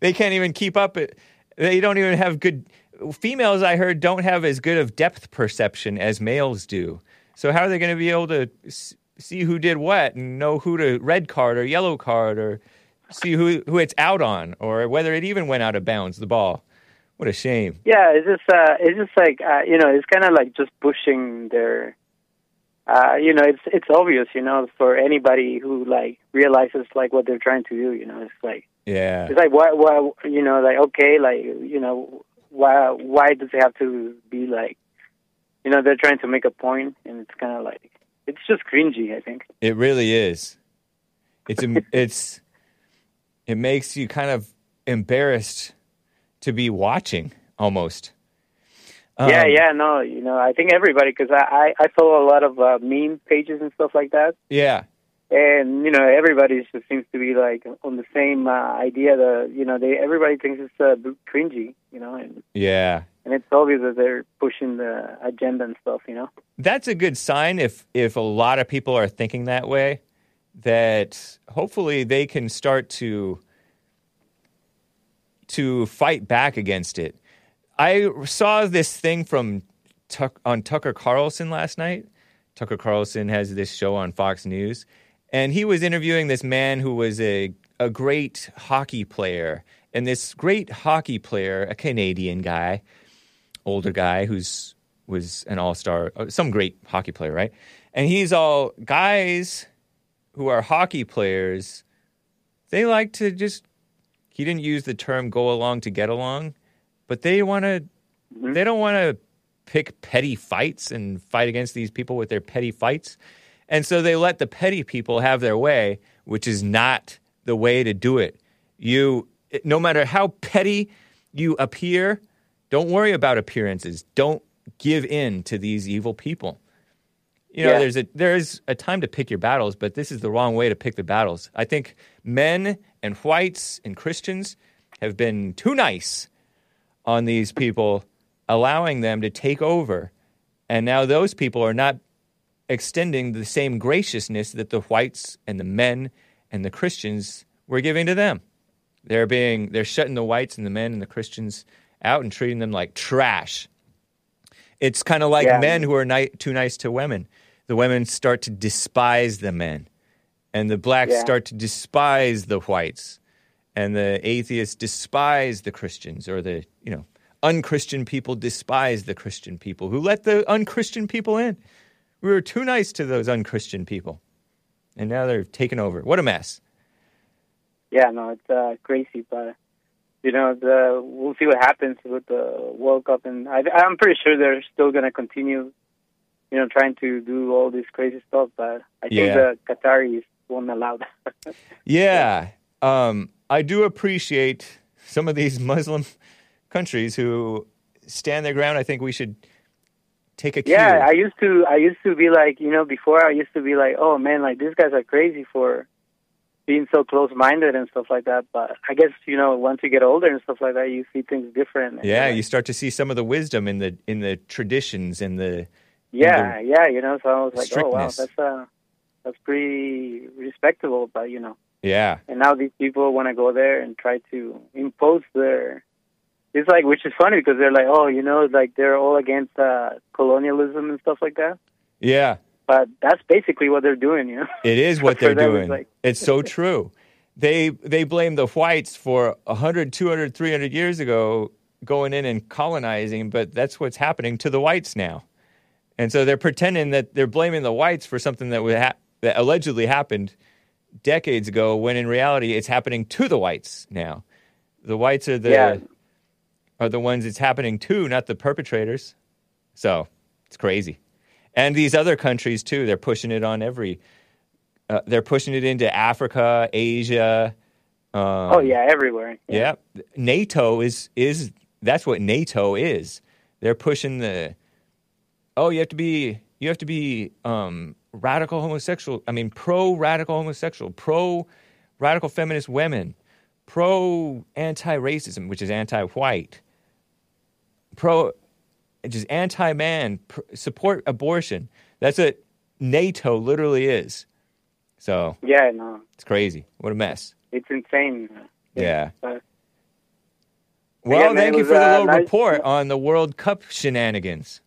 They can't even keep up. It. They don't even have good. Females, I heard, don't have as good of depth perception as males do. So how are they going to be able to s- see who did what and know who to red card or yellow card or see who who it's out on or whether it even went out of bounds the ball? What a shame. Yeah, it's just, uh, it's just like, uh, you know, it's kind of like just pushing their, uh, you know, it's it's obvious, you know, for anybody who, like, realizes, like, what they're trying to do, you know, it's like, yeah, it's like, why, why, you know, like, okay, like, you know, why, why does it have to be like, you know, they're trying to make a point, and it's kind of like, it's just cringy, I think. It really is. It's, it's, it makes you kind of embarrassed to be watching, almost. Um, yeah, yeah, no, you know, I think everybody, because I, I, I follow a lot of uh, meme pages and stuff like that. Yeah. And, you know, everybody just seems to be, like, on the same uh, idea that, you know, they everybody thinks it's uh, cringy, you know. And, yeah. And it's obvious that they're pushing the agenda and stuff, you know. That's a good sign if, if a lot of people are thinking that way, that hopefully they can start to... to fight back against it. I saw this thing from Tuck, on Tucker Carlson last night. Tucker Carlson has this show on Fox News, and he was interviewing this man who was a, a great hockey player, and this great hockey player, a Canadian guy, older guy who's was an all-star, some great hockey player, right? And he's all, guys who are hockey players, they like to just... He didn't use the term "go along to get along," but they want to. Mm-hmm. They don't want to pick petty fights and fight against these people with their petty fights, and so they let the petty people have their way, which is not the way to do it. You, no matter how petty you appear, don't worry about appearances. Don't give in to these evil people. You know, yeah. there's a there's a time to pick your battles, but this is the wrong way to pick the battles. I think men and whites and Christians have been too nice on these people, allowing them to take over, and now those people are not extending the same graciousness that the whites and the men and the Christians were giving to them. They're being they're shutting the whites and the men and the Christians out and treating them like trash. It's kind of like yeah. men who are ni- too nice to women. The women start to despise the men, and the blacks yeah. start to despise the whites, and the atheists despise the Christians, or the, you know, unchristian people despise the Christian people who let the unchristian people in. We were too nice to those unchristian people, and now they're taking over. What a mess. Yeah, no, it's uh, crazy, but... You know, the, we'll see what happens with the World Cup, and I, I'm pretty sure they're still going to continue you know, trying to do all this crazy stuff, but I think yeah. the Qataris won't allow that. yeah. Um, I do appreciate some of these Muslim countries who stand their ground. I think we should take a cue. Yeah, I used to I used to be like, you know, before I used to be like, oh, man, like, these guys are crazy for being so close-minded and stuff like that. But I guess, you know, once you get older and stuff like that, you see things different. Yeah, you start to see some of the wisdom in the in the traditions and the Yeah, in the yeah, you know, so I was like, strictness. oh, wow, that's, uh, that's pretty respectable, but, you know. Yeah. And now these people want to go there and try to impose their... It's like, which is funny because they're like, oh, you know, like they're all against uh, colonialism and stuff like that. Yeah. But that's basically what they're doing, you know? It is what they're doing. It's, like... it's so true. They they blame the whites for one hundred, two hundred, three hundred years ago going in and colonizing, but that's what's happening to the whites now. And so they're pretending that they're blaming the whites for something that would ha- that allegedly happened decades ago, when in reality it's happening to the whites now. The whites are the... Yeah. are the ones it's happening to, not the perpetrators. So, it's crazy. And these other countries, too, they're pushing it on every... Uh, they're pushing it into Africa, Asia. Um, oh, yeah, everywhere. Yeah. yeah. NATO is, is... That's what NATO is. They're pushing the... Oh, you have to be... You have to be um, radical homosexual... I mean, pro-radical homosexual, pro-radical feminist women, pro-anti-racism, which is anti-white, pro, just anti-man, pr- support abortion. That's what NATO literally is. So yeah, no, it's crazy. What a mess. It's insane. Yeah. yeah. Well, yeah, thank was, you for the little uh, nice... report on the World Cup shenanigans.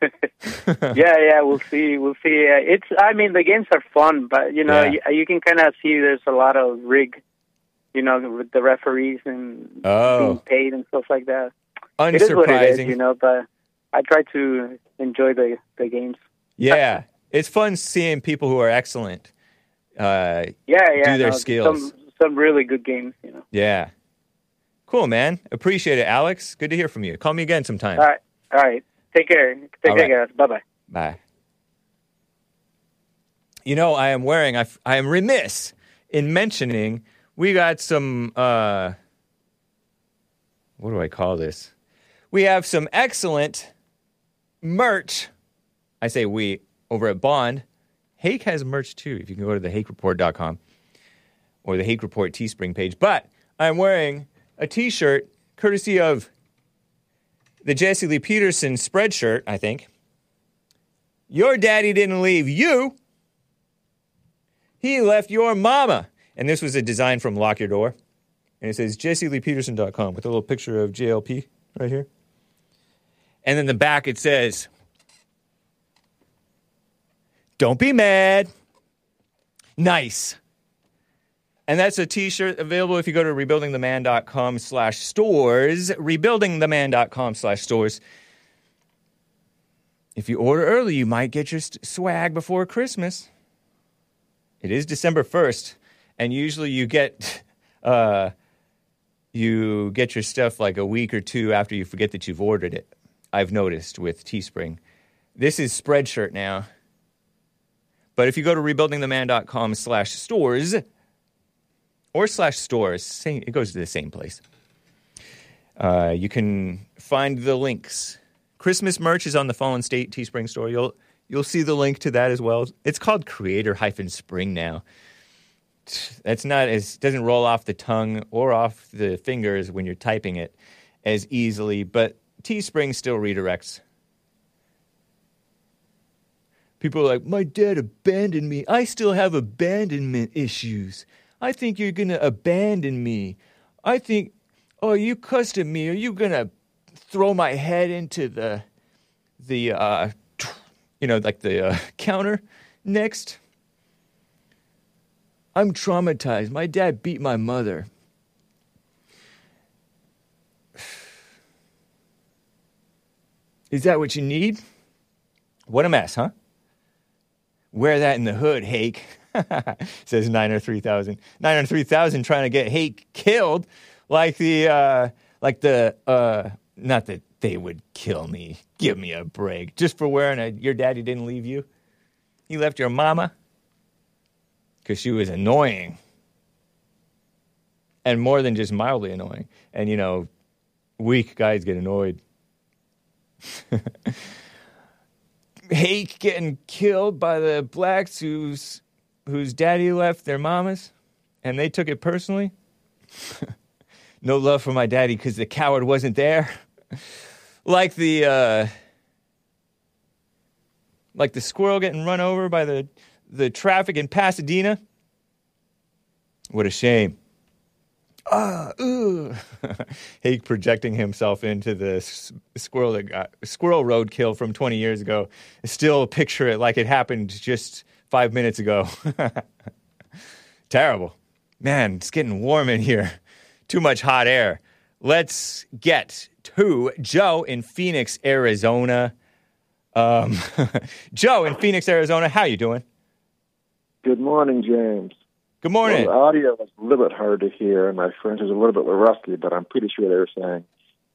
yeah, yeah, we'll see. We'll see. Uh, it's. I mean, the games are fun, but you know, yeah. you, you can kind of see there's a lot of rig. You know, with the referees and oh. being paid and stuff like that. Unsurprising. It is what it is, you know, but I try to enjoy the, the games. Yeah. It's fun seeing people who are excellent uh, yeah, yeah, do their no, skills. Some, some really good games, you know. Yeah. Cool, man. Appreciate it, Alex. Good to hear from you. Call me again sometime. All right. All right. Take care. Take All care, right. guys. Bye-bye. Bye. You know, I am wearing, I, I am remiss in mentioning... We got some, uh, what do I call this? We have some excellent merch. I say we, over at Bond. Hake has merch too, if you can go to the hake report dot com or the Hake Report Teespring page. But I'm wearing a t-shirt courtesy of the Jesse Lee Peterson spreadshirt, I think. Your daddy didn't leave you. He left your mama. And this was a design from Lock Your Door. And it says jesse lee peterson dot com with a little picture of J L P right here. And then the back it says, don't be mad. Nice. And that's a t-shirt available if you go to rebuilding the man dot com slash stores. rebuilding the man dot com slash stores. If you order early, you might get your st- swag before Christmas. It is December first. And usually you get uh, you get your stuff like a week or two after you forget that you've ordered it. I've noticed with Teespring. This is Spreadshirt now. But if you go to rebuilding the man dot com slash stores or slash stores, same, it goes to the same place. Uh, you can find the links. Christmas merch is on the Fallen State Teespring store. You'll, you'll see the link to that as well. It's called Creator-Spring now. That's not as doesn't roll off the tongue or off the fingers when you're typing it as easily, but Teespring still redirects. People are like, my dad abandoned me. I still have abandonment issues. I think you're going to abandon me. I think, oh, you cussed at me. Are you going to throw my head into the, the uh, you know, like the uh, counter next? I'm traumatized. My dad beat my mother. Is that what you need? What a mess, huh? Wear that in the hood, Hake. Says nine or three thousand. nine or three thousand trying to get Hake killed like the, uh, like the, uh, not the They would kill me. Give me a break. Just for wearing a... Your daddy didn't leave you? He left your mama? Because she was annoying. And more than just mildly annoying. And, you know, weak guys get annoyed. Hake getting killed by the blacks whose whose daddy left their mamas. And they took it personally. No love for my daddy because the coward wasn't there. Like the uh, like the squirrel getting run over by the, the traffic in Pasadena. What a shame. Ah, ooh. Hake projecting himself into the squirrel that got squirrel roadkill from twenty years ago. Still picture it like it happened just five minutes ago. Terrible. Man, it's getting warm in here. Too much hot air. Let's get... Who? Joe in Phoenix, Arizona. Um, Joe in Phoenix, Arizona. How you doing? Good morning, James. Good morning. Well, the audio was a little bit hard to hear, and my French is a little bit rusty, but I'm pretty sure they were saying,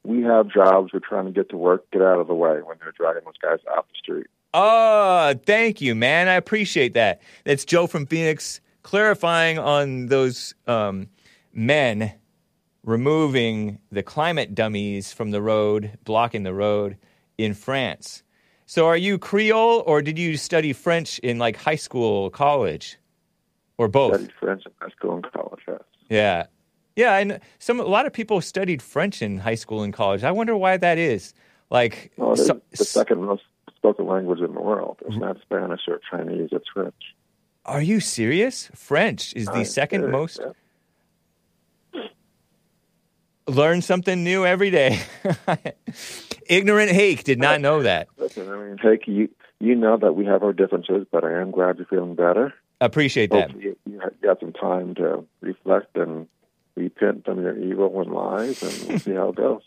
we have jobs, we're trying to get to work, get out of the way when they're dragging those guys off the street. Oh, thank you, man. I appreciate that. That's Joe from Phoenix clarifying on those um, men removing the climate dummies from the road, blocking the road in France. So are you Creole, or did you study French in, like, high school, college, or both? I studied French in high school and college, yes. Yeah. Yeah, and some, a lot of people studied French in high school and college. I wonder why that is. Like, well, so, the second most spoken language in the world. It's not Spanish or Chinese, it's French. Are you serious? French is the I second did, most... Yeah. Learn something new every day. Ignorant Hake did not know that. Listen, I mean, Hake, you, you know that we have our differences, but I am glad you're feeling better. Appreciate that. Hopefully you got some time to reflect and repent from your evil and lies, and we'll see how it goes.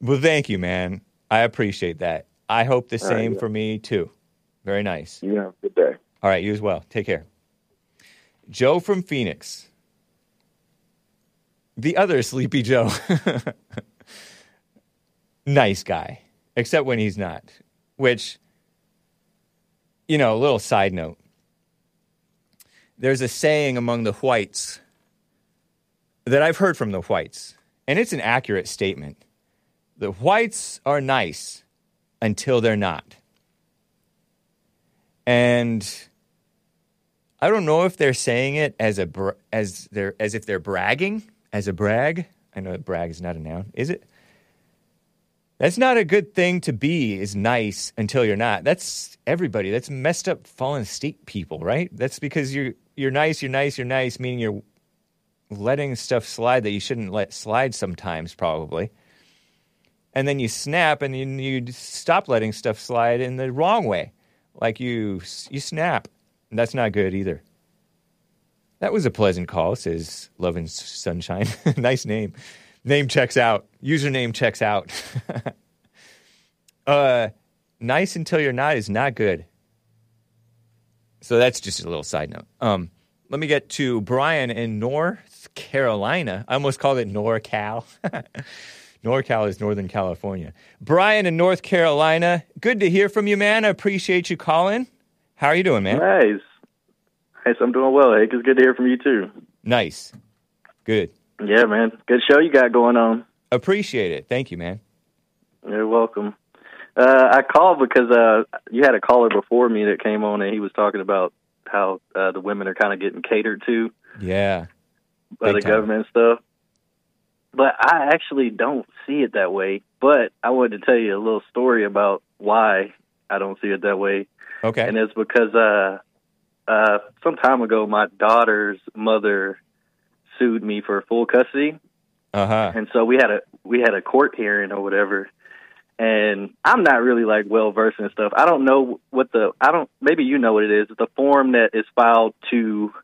Well, thank you, man. I appreciate that. I hope the All same right, yeah. for me, too. Very nice. You have a good day. All right, you as well. Take care. Joe from Phoenix. The other Sleepy Joe. Nice guy. Except when he's not. Which, you know, a little side note. There's a saying among the whites that I've heard from the whites. And it's an accurate statement. The whites are nice until they're not. And... I don't know if they're saying it as a bra- as they're as if they're bragging. As a brag, I know that brag is not a noun, is it? That's not a good thing to be, is nice until you're not. That's everybody. That's messed up fallen state people, right? That's because you're, you're nice, you're nice, you're nice, meaning you're letting stuff slide that you shouldn't let slide sometimes, probably. And then you snap and you, you stop letting stuff slide in the wrong way. Like you, you snap. And that's not good either. That was a pleasant call, says Love and Sunshine. Nice name. Name checks out. Username checks out. uh, nice until you're not is not good. So that's just a little side note. Um, let me get to Brian in North Carolina. I almost called it NorCal. NorCal is Northern California. Brian in North Carolina. Good to hear from you, man. I appreciate you calling. How are you doing, man? Nice. Hey, so I'm doing well, Hake. It's good to hear from you, too. Nice. Good. Yeah, man. Good show you got going on. Appreciate it. Thank you, man. You're welcome. Uh, I called because uh, you had a caller before me that came on, and he was talking about how uh, the women are kind of getting catered to. Yeah. By Big the time. Government and stuff. But I actually don't see it that way. But I wanted to tell you a little story about why I don't see it that way. Okay. And it's because... Uh, Uh, some time ago, my daughter's mother sued me for full custody, uh-huh. and so we had a we had a court hearing or whatever. And I'm not really like well versed in stuff. I don't know what the I don't maybe you know what it is. It's the form that is filed to,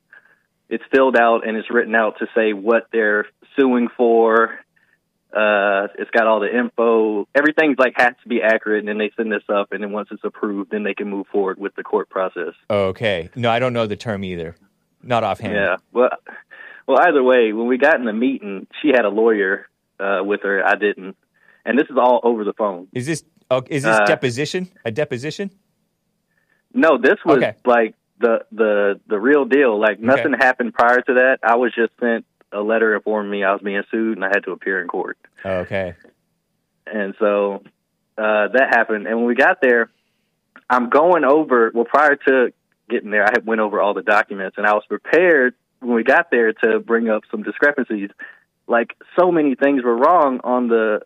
it's filled out and it's written out to say what they're suing for. Uh, it's got all the info. Everything like has to be accurate, and then they send this up, and then once it's approved, then they can move forward with the court process. Okay. No, I don't know the term either. Not offhand. Yeah. Well, well. Either way, when we got in the meeting, she had a lawyer uh, with her. I didn't. And this is all over the phone. Is this uh, is this uh, deposition? A deposition? No, this was okay. like the the the real deal. Like nothing okay. happened prior to that. I was just sent a letter informing me I was being sued, and I had to appear in court. Okay. And so uh, that happened. And when we got there, I'm going over. Well, prior to getting there, I had went over all the documents, and I was prepared when we got there to bring up some discrepancies. Like so many things were wrong on the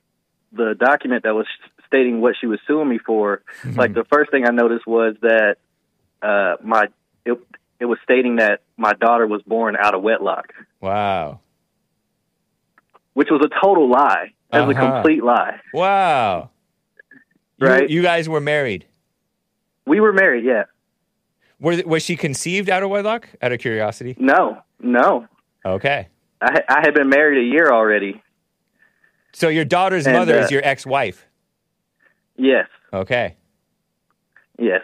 the document that was stating what she was suing me for. Mm-hmm. Like the first thing I noticed was that uh, my it, it was stating that my daughter was born out of wedlock. Wow, which was a total lie. It was uh-huh. a complete lie. Wow, right? You, you guys were married. We were married. Yeah. Were, was she conceived out of wedlock? Out of curiosity. No. No. Okay. I, I had been married a year already. So your daughter's and, mother uh, is your ex-wife? Yes. Okay. Yes.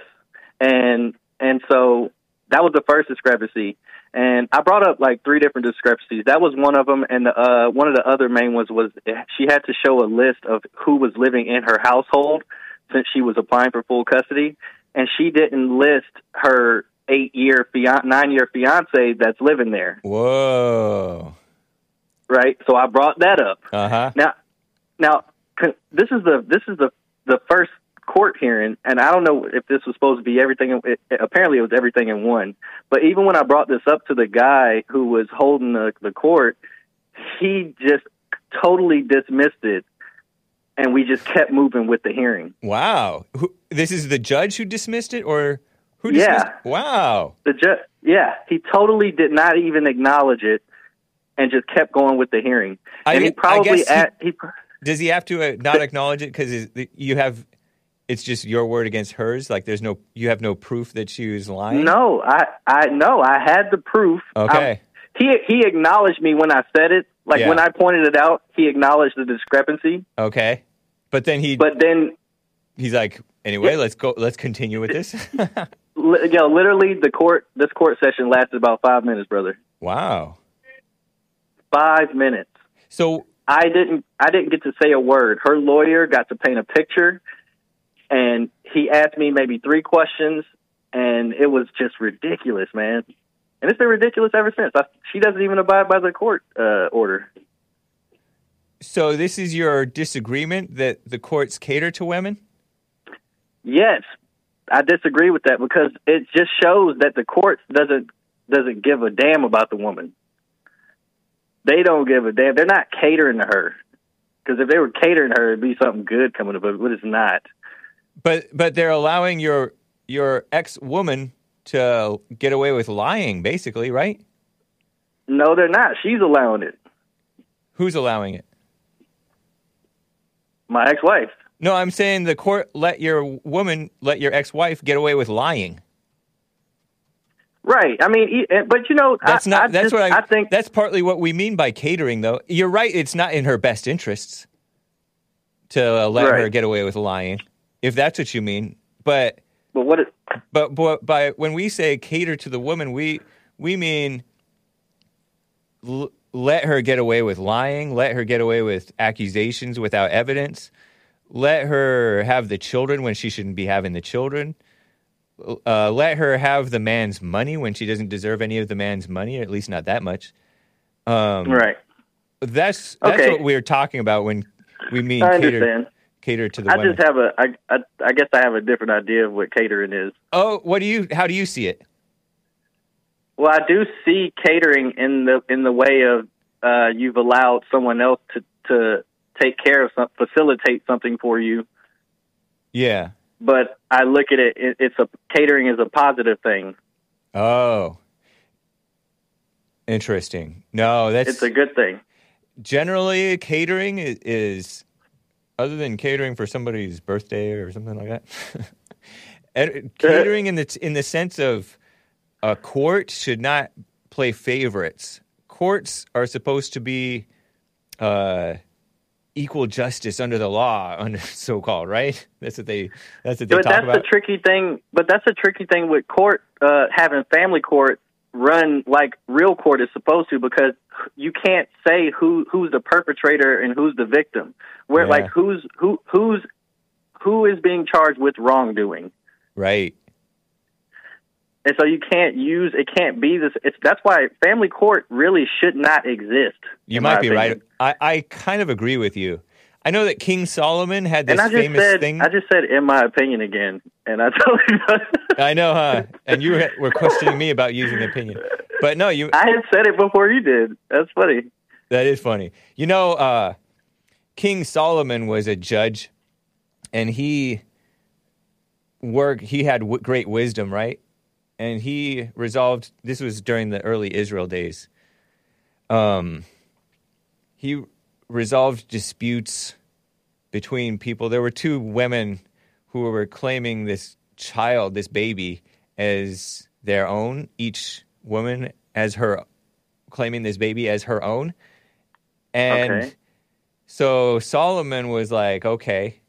And and so that was the first discrepancy. And I brought up like three different discrepancies. That was one of them. And the, uh, one of the other main ones was she had to show a list of who was living in her household since she was applying for full custody. And she didn't list her eight-year, fian- nine-year fiancé that's living there. Whoa. Right? So I brought that up. Uh-huh. Now, now this is the this is the the first court hearing, and I don't know if this was supposed to be everything. It, apparently, it was everything in one. But even when I brought this up to the guy who was holding the, the court, he just totally dismissed it, and we just kept moving with the hearing. Wow. Who, this is the judge who dismissed it, or who dismissed yeah. it? Wow. The ju- yeah, he totally did not even acknowledge it. And just kept going with the hearing. And I, he probably I guess at, he, he, does he have to uh, not acknowledge it because you have it's just your word against hers. Like there's no you have no proof that she was lying. No, I I no I had the proof. Okay, I, he he acknowledged me when I said it. Like yeah. when I pointed it out, he acknowledged the discrepancy. Okay, but then he but then he's like anyway, yeah, let's go. Let's continue with this. Yo, literally the court this court session lasted about five minutes, brother. Wow. Five minutes. So I didn't. I didn't get to say a word. Her lawyer got to paint a picture, and he asked me maybe three questions, and it was just ridiculous, man. And it's been ridiculous ever since. I, she doesn't even abide by the court uh, order. So this is your disagreement that the courts cater to women? Yes, I disagree with that because it just shows that the court doesn't doesn't give a damn about the woman. They don't give a damn. They're not catering to her. Because if they were catering to her, it'd be something good coming up, but it's not. But but they're allowing your your ex-woman to get away with lying, basically, right? No, they're not. She's allowing it. Who's allowing it? My ex-wife. No, I'm saying the court let your woman, let your ex-wife get away with lying. Right. I mean, but you know, that's not. I, I that's just, what I, I think. That's partly what we mean by catering, though. You're right. It's not in her best interests to let right. her get away with lying, if that's what you mean. But but what? Is, but but by when we say cater to the woman, we we mean l- let her get away with lying, let her get away with accusations without evidence, let her have the children when she shouldn't be having the children. Uh, let her have the man's money when she doesn't deserve any of the man's money, or at least not that much. Um, right. That's that's okay. what we're talking about when we mean cater, cater to the I women. I just have a, I, I, I guess I have a different idea of what catering is. Oh, what do you, how do you see it? Well, I do see catering in the in the way of uh, you've allowed someone else to, to take care of something, facilitate something for you. Yeah. But I look at it, it's a catering is a positive thing. Oh. Interesting. No, that's... It's a good thing. Generally, catering is, is other than catering for somebody's birthday or something like that, catering in the, in the sense of a court should not play favorites. Courts are supposed to be uh, equal justice under the law, under so-called, right? That's what they. That's what they but talk that's about. But that's a tricky thing. But that's a tricky thing with court uh, having family court run like real court is supposed to, because you can't say who who's the perpetrator and who's the victim. Where yeah. like who's who who's who is being charged with wrongdoing. Right. And so you can't use, it can't be this, it's, that's why family court really should not exist. You might be opinion. right. I, I kind of agree with you. I know that King Solomon had this and I just famous said, thing. I just said, in my opinion again, and I told you. I know, huh? And you were, were questioning me about using opinion. But no, you... I had said it before you did. That's funny. That is funny. You know, uh, King Solomon was a judge, and he worked, he had w- great wisdom, right? And he resolved, this was during the early Israel days, um, he resolved disputes between people. There were two women who were claiming this child, this baby, as their own, each woman as her, claiming this baby as her own. And okay. so Solomon was like, okay,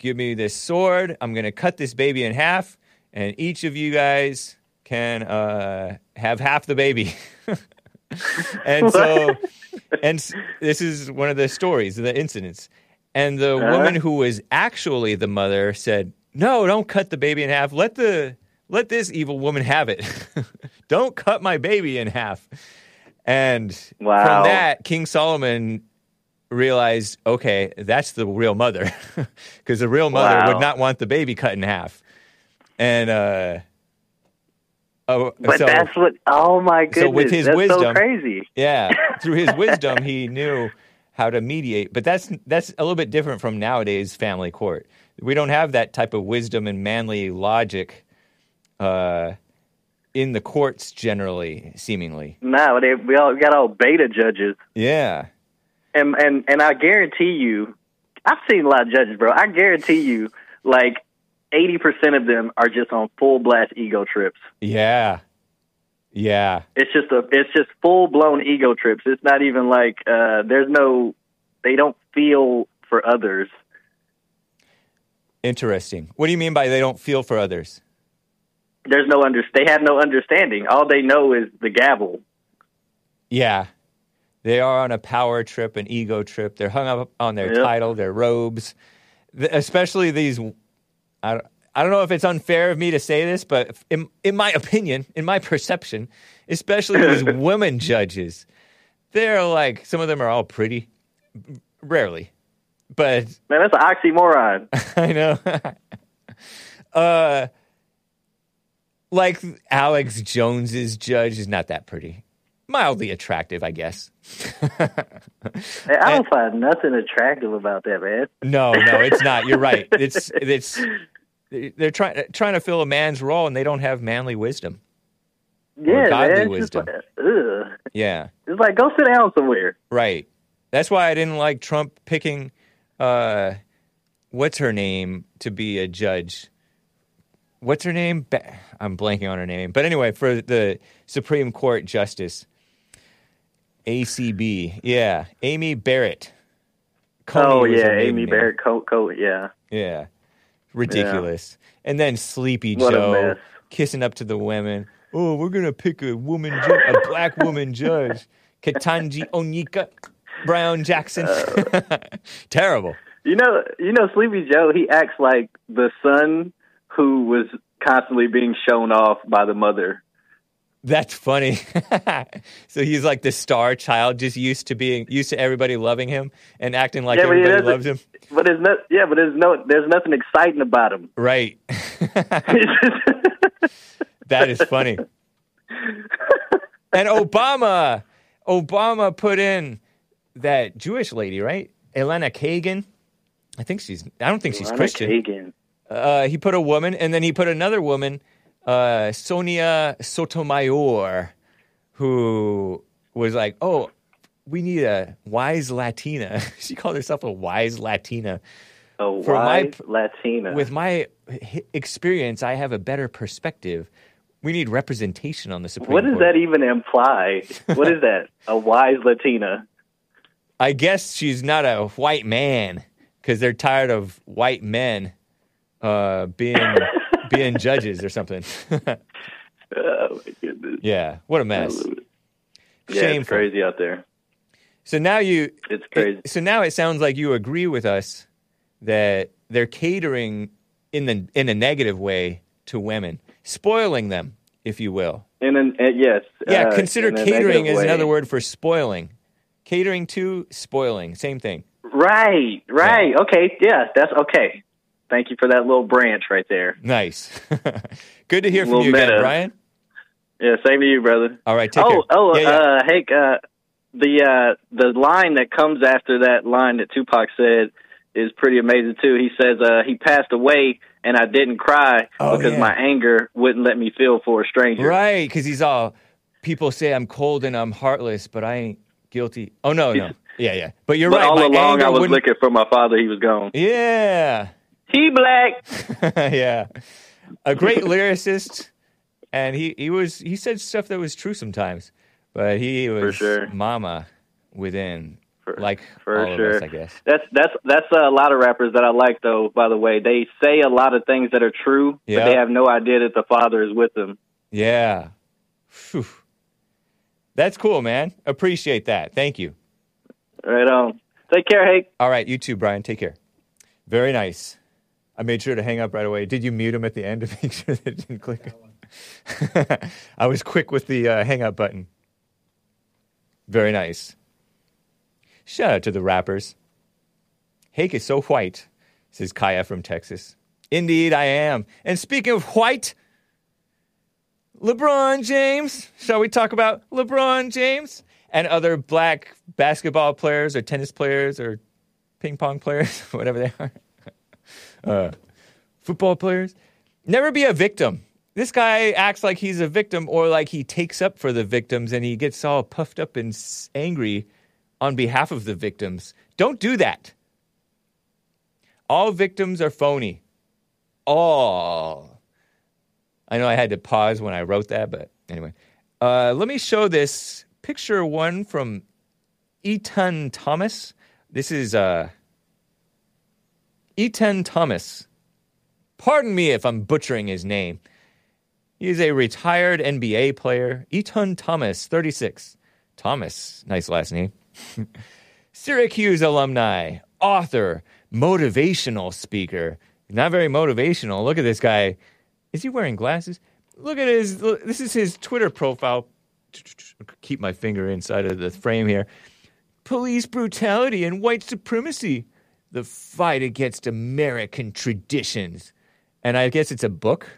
give me this sword, I'm going to cut this baby in half, and each of you guys can uh, have half the baby. And so, and this is one of the stories, the incidents. And the uh, woman who was actually the mother said, "No, don't cut the baby in half. Let the let this evil woman have it. Don't cut my baby in half." And wow. from that, King Solomon realized, okay, that's the real mother, because the real mother wow. would not want the baby cut in half. And, uh, oh, but so, that's what, oh my goodness. So, with his that's wisdom, so crazy. Yeah. Through his wisdom, he knew how to mediate. But that's, that's a little bit different from nowadays family court. We don't have that type of wisdom and manly logic, uh, in the courts generally, seemingly. No, they, we all we got all beta judges. Yeah. And, and, and I guarantee you, I've seen a lot of judges, bro. I guarantee you, like, eighty percent of them are just on full blast ego trips. Yeah. Yeah. It's just a it's just full blown ego trips. It's not even like uh, there's no they don't feel for others. Interesting. What do you mean by they don't feel for others? There's no under they have no understanding. All they know is the gavel. Yeah. They are on a power trip, an ego trip. They're hung up on their yep. title, their robes. The, especially these I don't, I don't know if it's unfair of me to say this, but in, in my opinion, in my perception, especially these women judges, they're like, some of them are all pretty. Rarely. But... Man, that's an oxymoron. I know. uh, like, Alex Jones's judge is not that pretty. Mildly attractive, I guess. I don't and, find nothing attractive about that, man. No, no, it's not. You're right. It's it's they're trying trying to fill a man's role, and they don't have manly wisdom. Yeah, godly man, it's wisdom. Just like, ugh. Yeah, it's like go sit down somewhere. Right. That's why I didn't like Trump picking uh, what's her name to be a judge. What's her name? I'm blanking on her name, but anyway, for the Supreme Court Justice. A C B, yeah, Amy Barrett. Coney oh yeah, Amy name. Barrett Coat Coat, yeah, yeah, ridiculous. Yeah. And then Sleepy what Joe kissing up to the women. Oh, we're gonna pick a woman, ju- a black woman judge, Ketanji Onyeka Brown Jackson. Uh, Terrible. You know, you know, Sleepy Joe. He acts like the son who was constantly being shown off by the mother. That's funny. So he's like the star child, just used to being used to everybody loving him and acting like yeah, everybody loves him. But there's no, yeah, but there's no, there's nothing exciting about him, right? That is funny. And Obama, Obama put in that Jewish lady, right? Elena Kagan. I think she's. I don't think Elena she's Christian. Kagan. Uh, he put a woman, and then he put another woman. Uh, Sonia Sotomayor, who was like, oh, we need a wise Latina. She called herself a wise Latina. A wise my, Latina. With my experience, I have a better perspective. We need representation on the Supreme Court. What does Court. that even imply? What is that? A wise Latina? I guess she's not a white man, because they're tired of white men uh, being... being judges or something. Oh my goodness. Yeah, what a mess. Yeah, shameful. It's crazy out there. So now you. It's crazy. It, so now it sounds like you agree with us that they're catering in the in a negative way to women, spoiling them, if you will. In an uh, yes. Yeah, uh, consider catering is way. Another word for spoiling. Catering to spoiling, same thing. Right, right. Yeah. Okay, yeah, that's okay. Thank you for that little branch right there. Nice. Good to hear from you meta. Again, Brian. Yeah, same to you, brother. All right, take oh, care. Oh, yeah, yeah. Uh, hey, uh, the uh, the line that comes after that line that Tupac said is pretty amazing, too. He says, uh, he passed away and I didn't cry oh, because yeah. my anger wouldn't let me feel for a stranger. Right, because he's all, people say I'm cold and I'm heartless, but I ain't guilty. Oh, no, no. Yeah, yeah. But you're but right. All my along, I was wouldn't... looking for my father. He was gone. Yeah. He black. Yeah. A great lyricist. And he, he was he said stuff that was true sometimes. But he was for sure. mama within. For, like for all sure. of us, I guess. That's, that's, that's a lot of rappers that I like, though, by the way. They say a lot of things that are true, yep. but they have no idea that the father is with them. Yeah. Whew. That's cool, man. Appreciate that. Thank you. Right on. Take care, Hake. All right, you too, Brian. Take care. Very nice. I made sure to hang up right away. Did you mute him at the end to make sure that it didn't click? I was quick with the uh, hang up button. Very nice. Shout out to the rappers. Hake is so white, says Kaya from Texas. Indeed, I am. And speaking of white, LeBron James. Shall we talk about LeBron James? And other black basketball players or tennis players or ping pong players, whatever they are. uh, football players. Never be a victim. This guy acts like he's a victim or like he takes up for the victims and he gets all puffed up and angry on behalf of the victims. Don't do that. All victims are phony. All. I know I had to pause when I wrote that, but anyway. Uh, let me show this. Picture one from Etan Thomas. This is uh, Etan Thomas. Pardon me if I'm butchering his name. He is a retired N B A player. Etan Thomas, thirty-six. Thomas, nice last name. Syracuse alumni, author, motivational speaker. Not very motivational. Look at this guy. Is he wearing glasses? Look at his, this is his Twitter profile. Keep my finger inside of the frame here. Police brutality and white supremacy. The fight against American traditions. And I guess it's a book.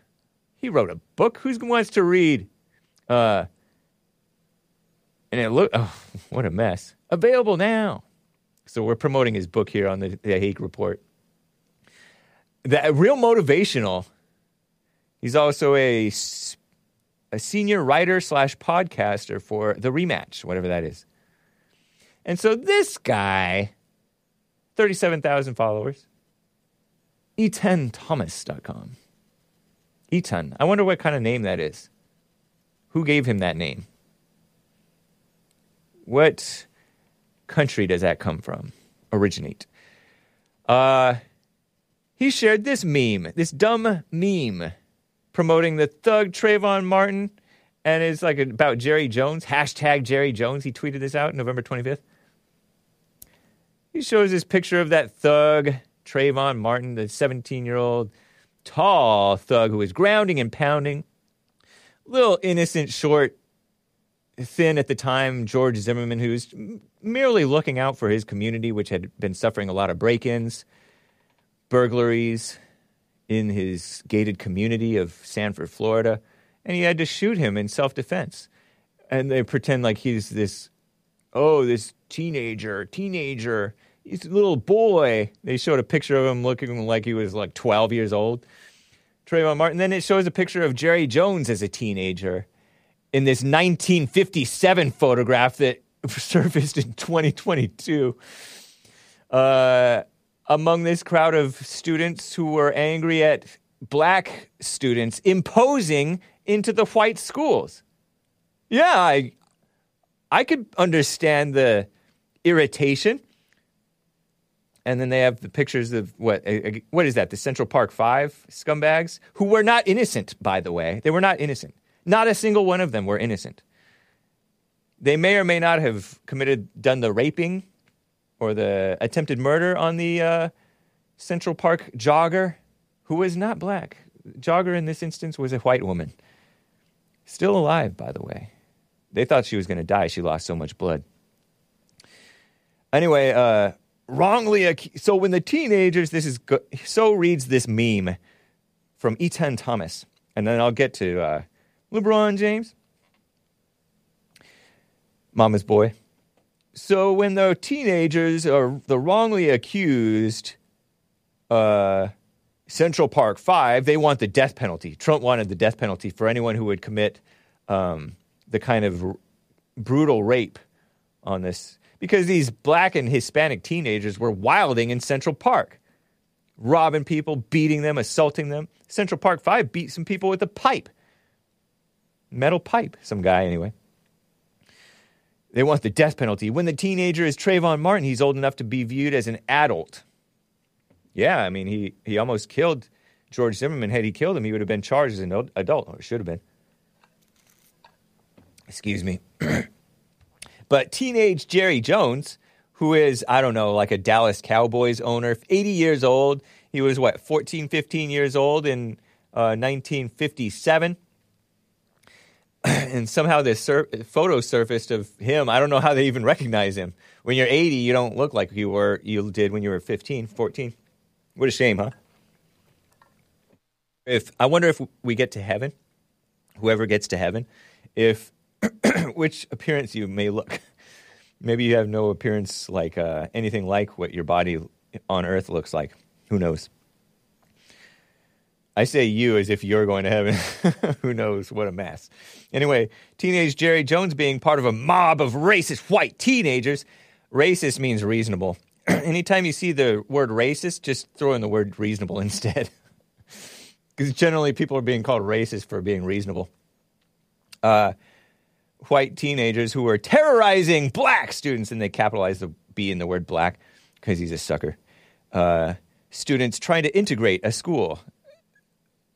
He wrote a book. Who wants to read? Uh, and it look. Oh, what a mess. Available now. So we're promoting his book here on the, the Hake Report. That real motivational. He's also a... a senior writer slash podcaster for The Rematch, whatever that is. And so this guy, thirty-seven thousand followers, etan thomas dot com. Etan. I wonder what kind of name that is. Who gave him that name? What country does that come from? Originate. Uh, he shared this meme, this dumb meme, promoting the thug Trayvon Martin, and it's like about Jerry Jones, hashtag Jerry Jones. He tweeted this out November twenty-fifth. He shows this picture of that thug Trayvon Martin, the seventeen-year-old tall thug who was grounding and pounding. Little innocent, short, thin at the time, George Zimmerman, who's merely looking out for his community, which had been suffering a lot of break-ins, burglaries, in his gated community of Sanford, Florida, and he had to shoot him in self-defense. And they pretend like he's this, oh, this teenager, teenager, he's a little boy. They showed a picture of him looking like he was like twelve years old, Trayvon Martin. Then it shows a picture of Jerry Jones as a teenager in this nineteen fifty-seven photograph that surfaced in twenty twenty-two. Uh... Among this crowd of students who were angry at black students imposing into the white schools. Yeah, I, I could understand the irritation. And then they have the pictures of, what, what is that, the Central Park Five scumbags, who were not innocent, by the way. They were not innocent. Not a single one of them were innocent. They may or may not have committed, done the raping or the attempted murder on the uh, Central Park jogger, who was not black. Jogger in this instance was a white woman. Still alive, by the way. They thought she was going to die. She lost so much blood. Anyway, uh, wrongly... Ac- so when the teenagers... This is... Go- so reads this meme from Etan Thomas. And then I'll get to uh, LeBron James. Mama's boy. So when the teenagers are the wrongly accused uh, Central Park Five, they want the death penalty. Trump wanted the death penalty for anyone who would commit um, the kind of r- brutal rape on this. Because these black and Hispanic teenagers were wilding in Central Park. Robbing people, beating them, assaulting them. Central Park Five beat some people with a pipe. Metal pipe. Some guy, anyway. They want the death penalty. When the teenager is Trayvon Martin, he's old enough to be viewed as an adult. Yeah, I mean, he, he almost killed George Zimmerman. Had he killed him, he would have been charged as an adult, or should have been. Excuse me. But teenage Jerry Jones, who is, I don't know, like a Dallas Cowboys owner, eighty years old. He was, what, fourteen, fifteen years old in uh, nineteen fifty-seven. And somehow this sur- photo surfaced of him. I don't know how they even recognize him. When you're eighty, you don't look like you were you did when you were fifteen, fourteen. What a shame, huh? If I wonder if we get to heaven, whoever gets to heaven, if which appearance you may look. Maybe you have no appearance like uh, anything like what your body on earth looks like. Who knows? I say you as if you're going to heaven. Who knows? What a mess. Anyway, teenage Jerry Jones being part of a mob of racist white teenagers. Racist means reasonable. Anytime you see the word racist, just throw in the word reasonable instead. Because generally people are being called racist for being reasonable. Uh, white teenagers who were terrorizing black students, and they capitalized the B in the word black because he's a sucker. Uh, students trying to integrate a school.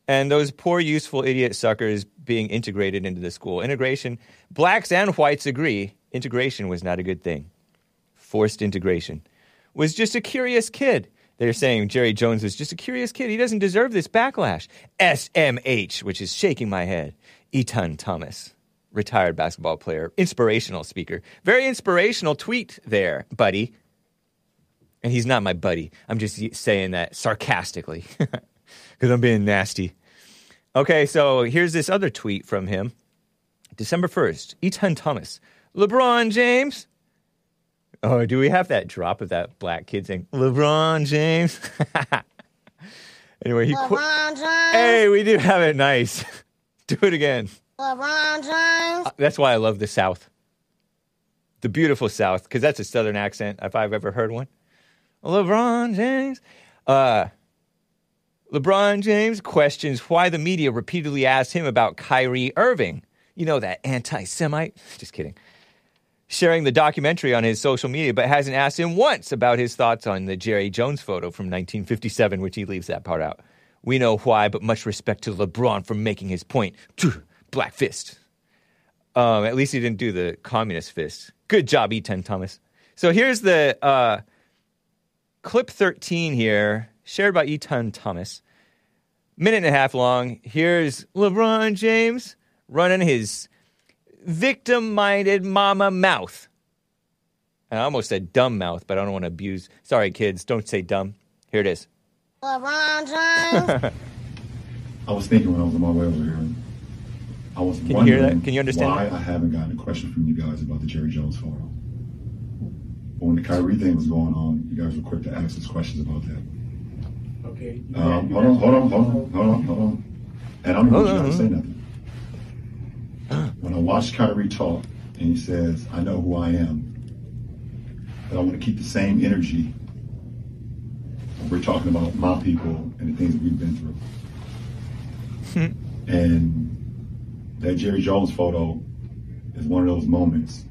And those poor, useful, idiot suckers being integrated into the school. Integration, blacks and whites agree, integration was not a good thing. Forced integration. Was just a curious kid. They're saying Jerry Jones was just a curious kid. He doesn't deserve this backlash. S M H, which is shaking my head. Etan Thomas, retired basketball player, inspirational speaker. Very inspirational tweet there, buddy. And he's not my buddy. I'm just saying that sarcastically. Because I'm being nasty. Okay, so here's this other tweet from him. December first, Etan Thomas. LeBron James. Oh, do we have that drop of that black kid saying, LeBron James? Anyway, he... LeBron qu- James. Hey, we do have it nice. Do it again. LeBron James. Uh, that's why I love the South. The beautiful South, because that's a Southern accent, if I've ever heard one. LeBron James. Uh... LeBron James questions why the media repeatedly asked him about Kyrie Irving. You know, that anti-Semite. Just kidding. Sharing the documentary on his social media, but hasn't asked him once about his thoughts on the Jerry Jones photo from nineteen fifty-seven, which he leaves that part out. We know why, but much respect to LeBron for making his point. Black fist. Um, at least he didn't do the communist fist. Good job, Etan Thomas. So here's the uh, clip thirteen here, shared by Etan Thomas. Minute and a half long. Here's LeBron James running his victim-minded mama mouth. I almost said dumb mouth, but I don't want to abuse. Sorry, kids, don't say dumb. Here it is. LeBron James. I was thinking when I was on my way over here. I was Can wondering you hear that? Can you understand why that? I haven't gotten a question from you guys about the Jerry Jones photo. But when the Kyrie thing was going on, you guys were quick to ask us questions about that. Okay. Um, hold on, hold on, hold on, hold on, hold on. And I don't want you guys to say nothing. When I watched Kyrie talk, and he says, I know who I am, but I want to keep the same energy when we're talking about my people and the things that we've been through. And that Jerry Jones photo is one of those moments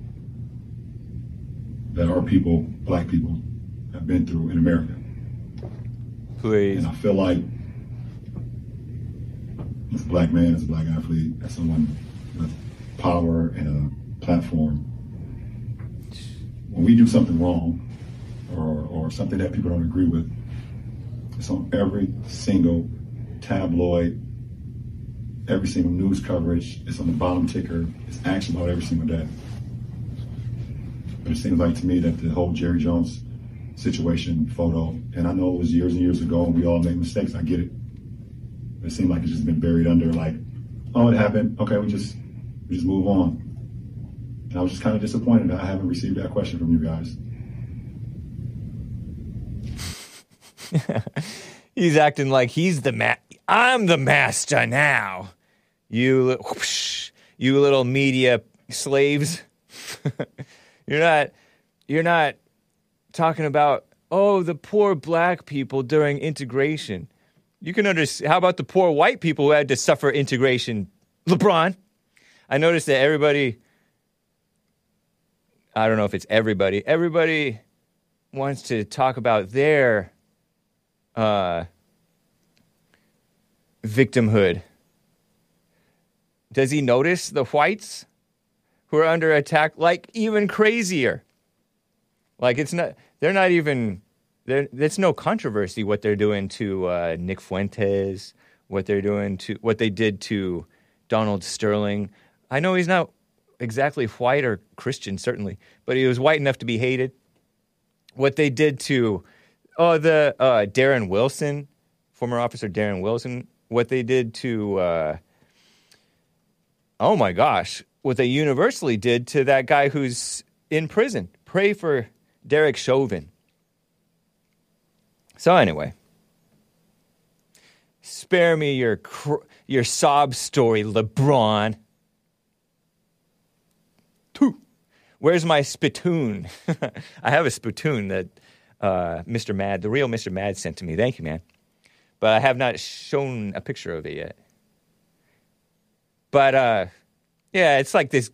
that our people, black people, have been through in America. Please. And I feel like as a black man, as a black athlete, as someone with power and a platform, when we do something wrong or, or something that people don't agree with, it's on every single tabloid, every single news coverage. It's on the bottom ticker. It's action about every single day. But it seems like to me that the whole Jerry Jones situation, photo, and I know it was years and years ago and we all make mistakes, I get it. It seemed like it's just been buried under, like, oh, it happened, okay, we just we just move on. And I was just kind of disappointed I haven't received that question from you guys. He's acting like he's the ma- I'm the master now. You, li- whoosh, you little media slaves. You're not, you're not talking about, oh, the poor black people during integration. You can understand, how about the poor white people who had to suffer integration? LeBron. I noticed that everybody, I don't know if it's everybody, everybody wants to talk about their uh, victimhood. Does he notice the whites who are under attack, like, even crazier? Like, it's not, they're not even, there's no controversy what they're doing to uh, Nick Fuentes, what they're doing to, what they did to Donald Sterling. I know he's not exactly white or Christian, certainly, but he was white enough to be hated. What they did to, oh, the, uh, Darren Wilson, former officer Darren Wilson, what they did to, uh, oh my gosh, what they universally did to that guy who's in prison. Pray for Derek Chauvin. So anyway, spare me your cr- your sob story, LeBron. Two. Where's my spittoon? I have a spittoon that uh, Mister Mad, the real Mister Mad, sent to me. Thank you, man. But I have not shown a picture of it yet. But, uh... yeah, it's like this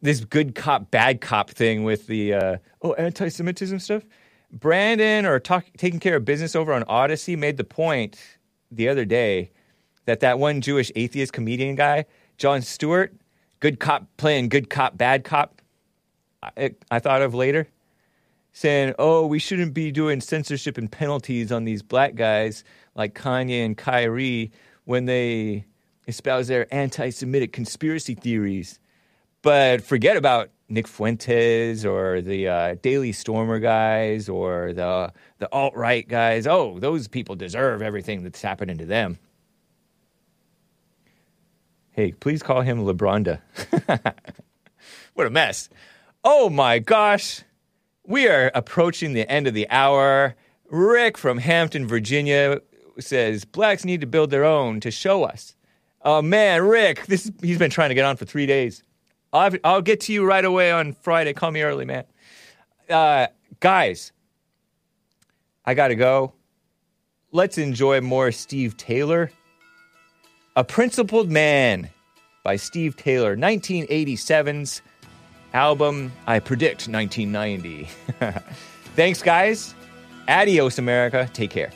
this good cop, bad cop thing with the, uh, oh, anti-Semitism stuff. Brandon, or talk, taking care of business over on Odyssey, made the point the other day that that one Jewish atheist comedian guy, Jon Stewart, good cop playing good cop, bad cop, I, I thought of later, saying, oh, we shouldn't be doing censorship and penalties on these black guys like Kanye and Kyrie when they espouse their anti-Semitic conspiracy theories. But forget about Nick Fuentes or the uh, Daily Stormer guys or the the alt-right guys. Oh, those people deserve everything that's happening to them. Hey, please call him LeBronda. What a mess. Oh my gosh. We are approaching the end of the hour. Rick from Hampton, Virginia says, blacks need to build their own to show us. Oh, man, Rick, this he's been trying to get on for three days. I'll, I'll get to you right away on Friday. Call me early, man. Uh, guys, I got to go. Let's enjoy more Steve Taylor. A Principled Man by Steve Taylor. nineteen eighty-seven's album, I predict nineteen ninety. Thanks, guys. Adios, America. Take care.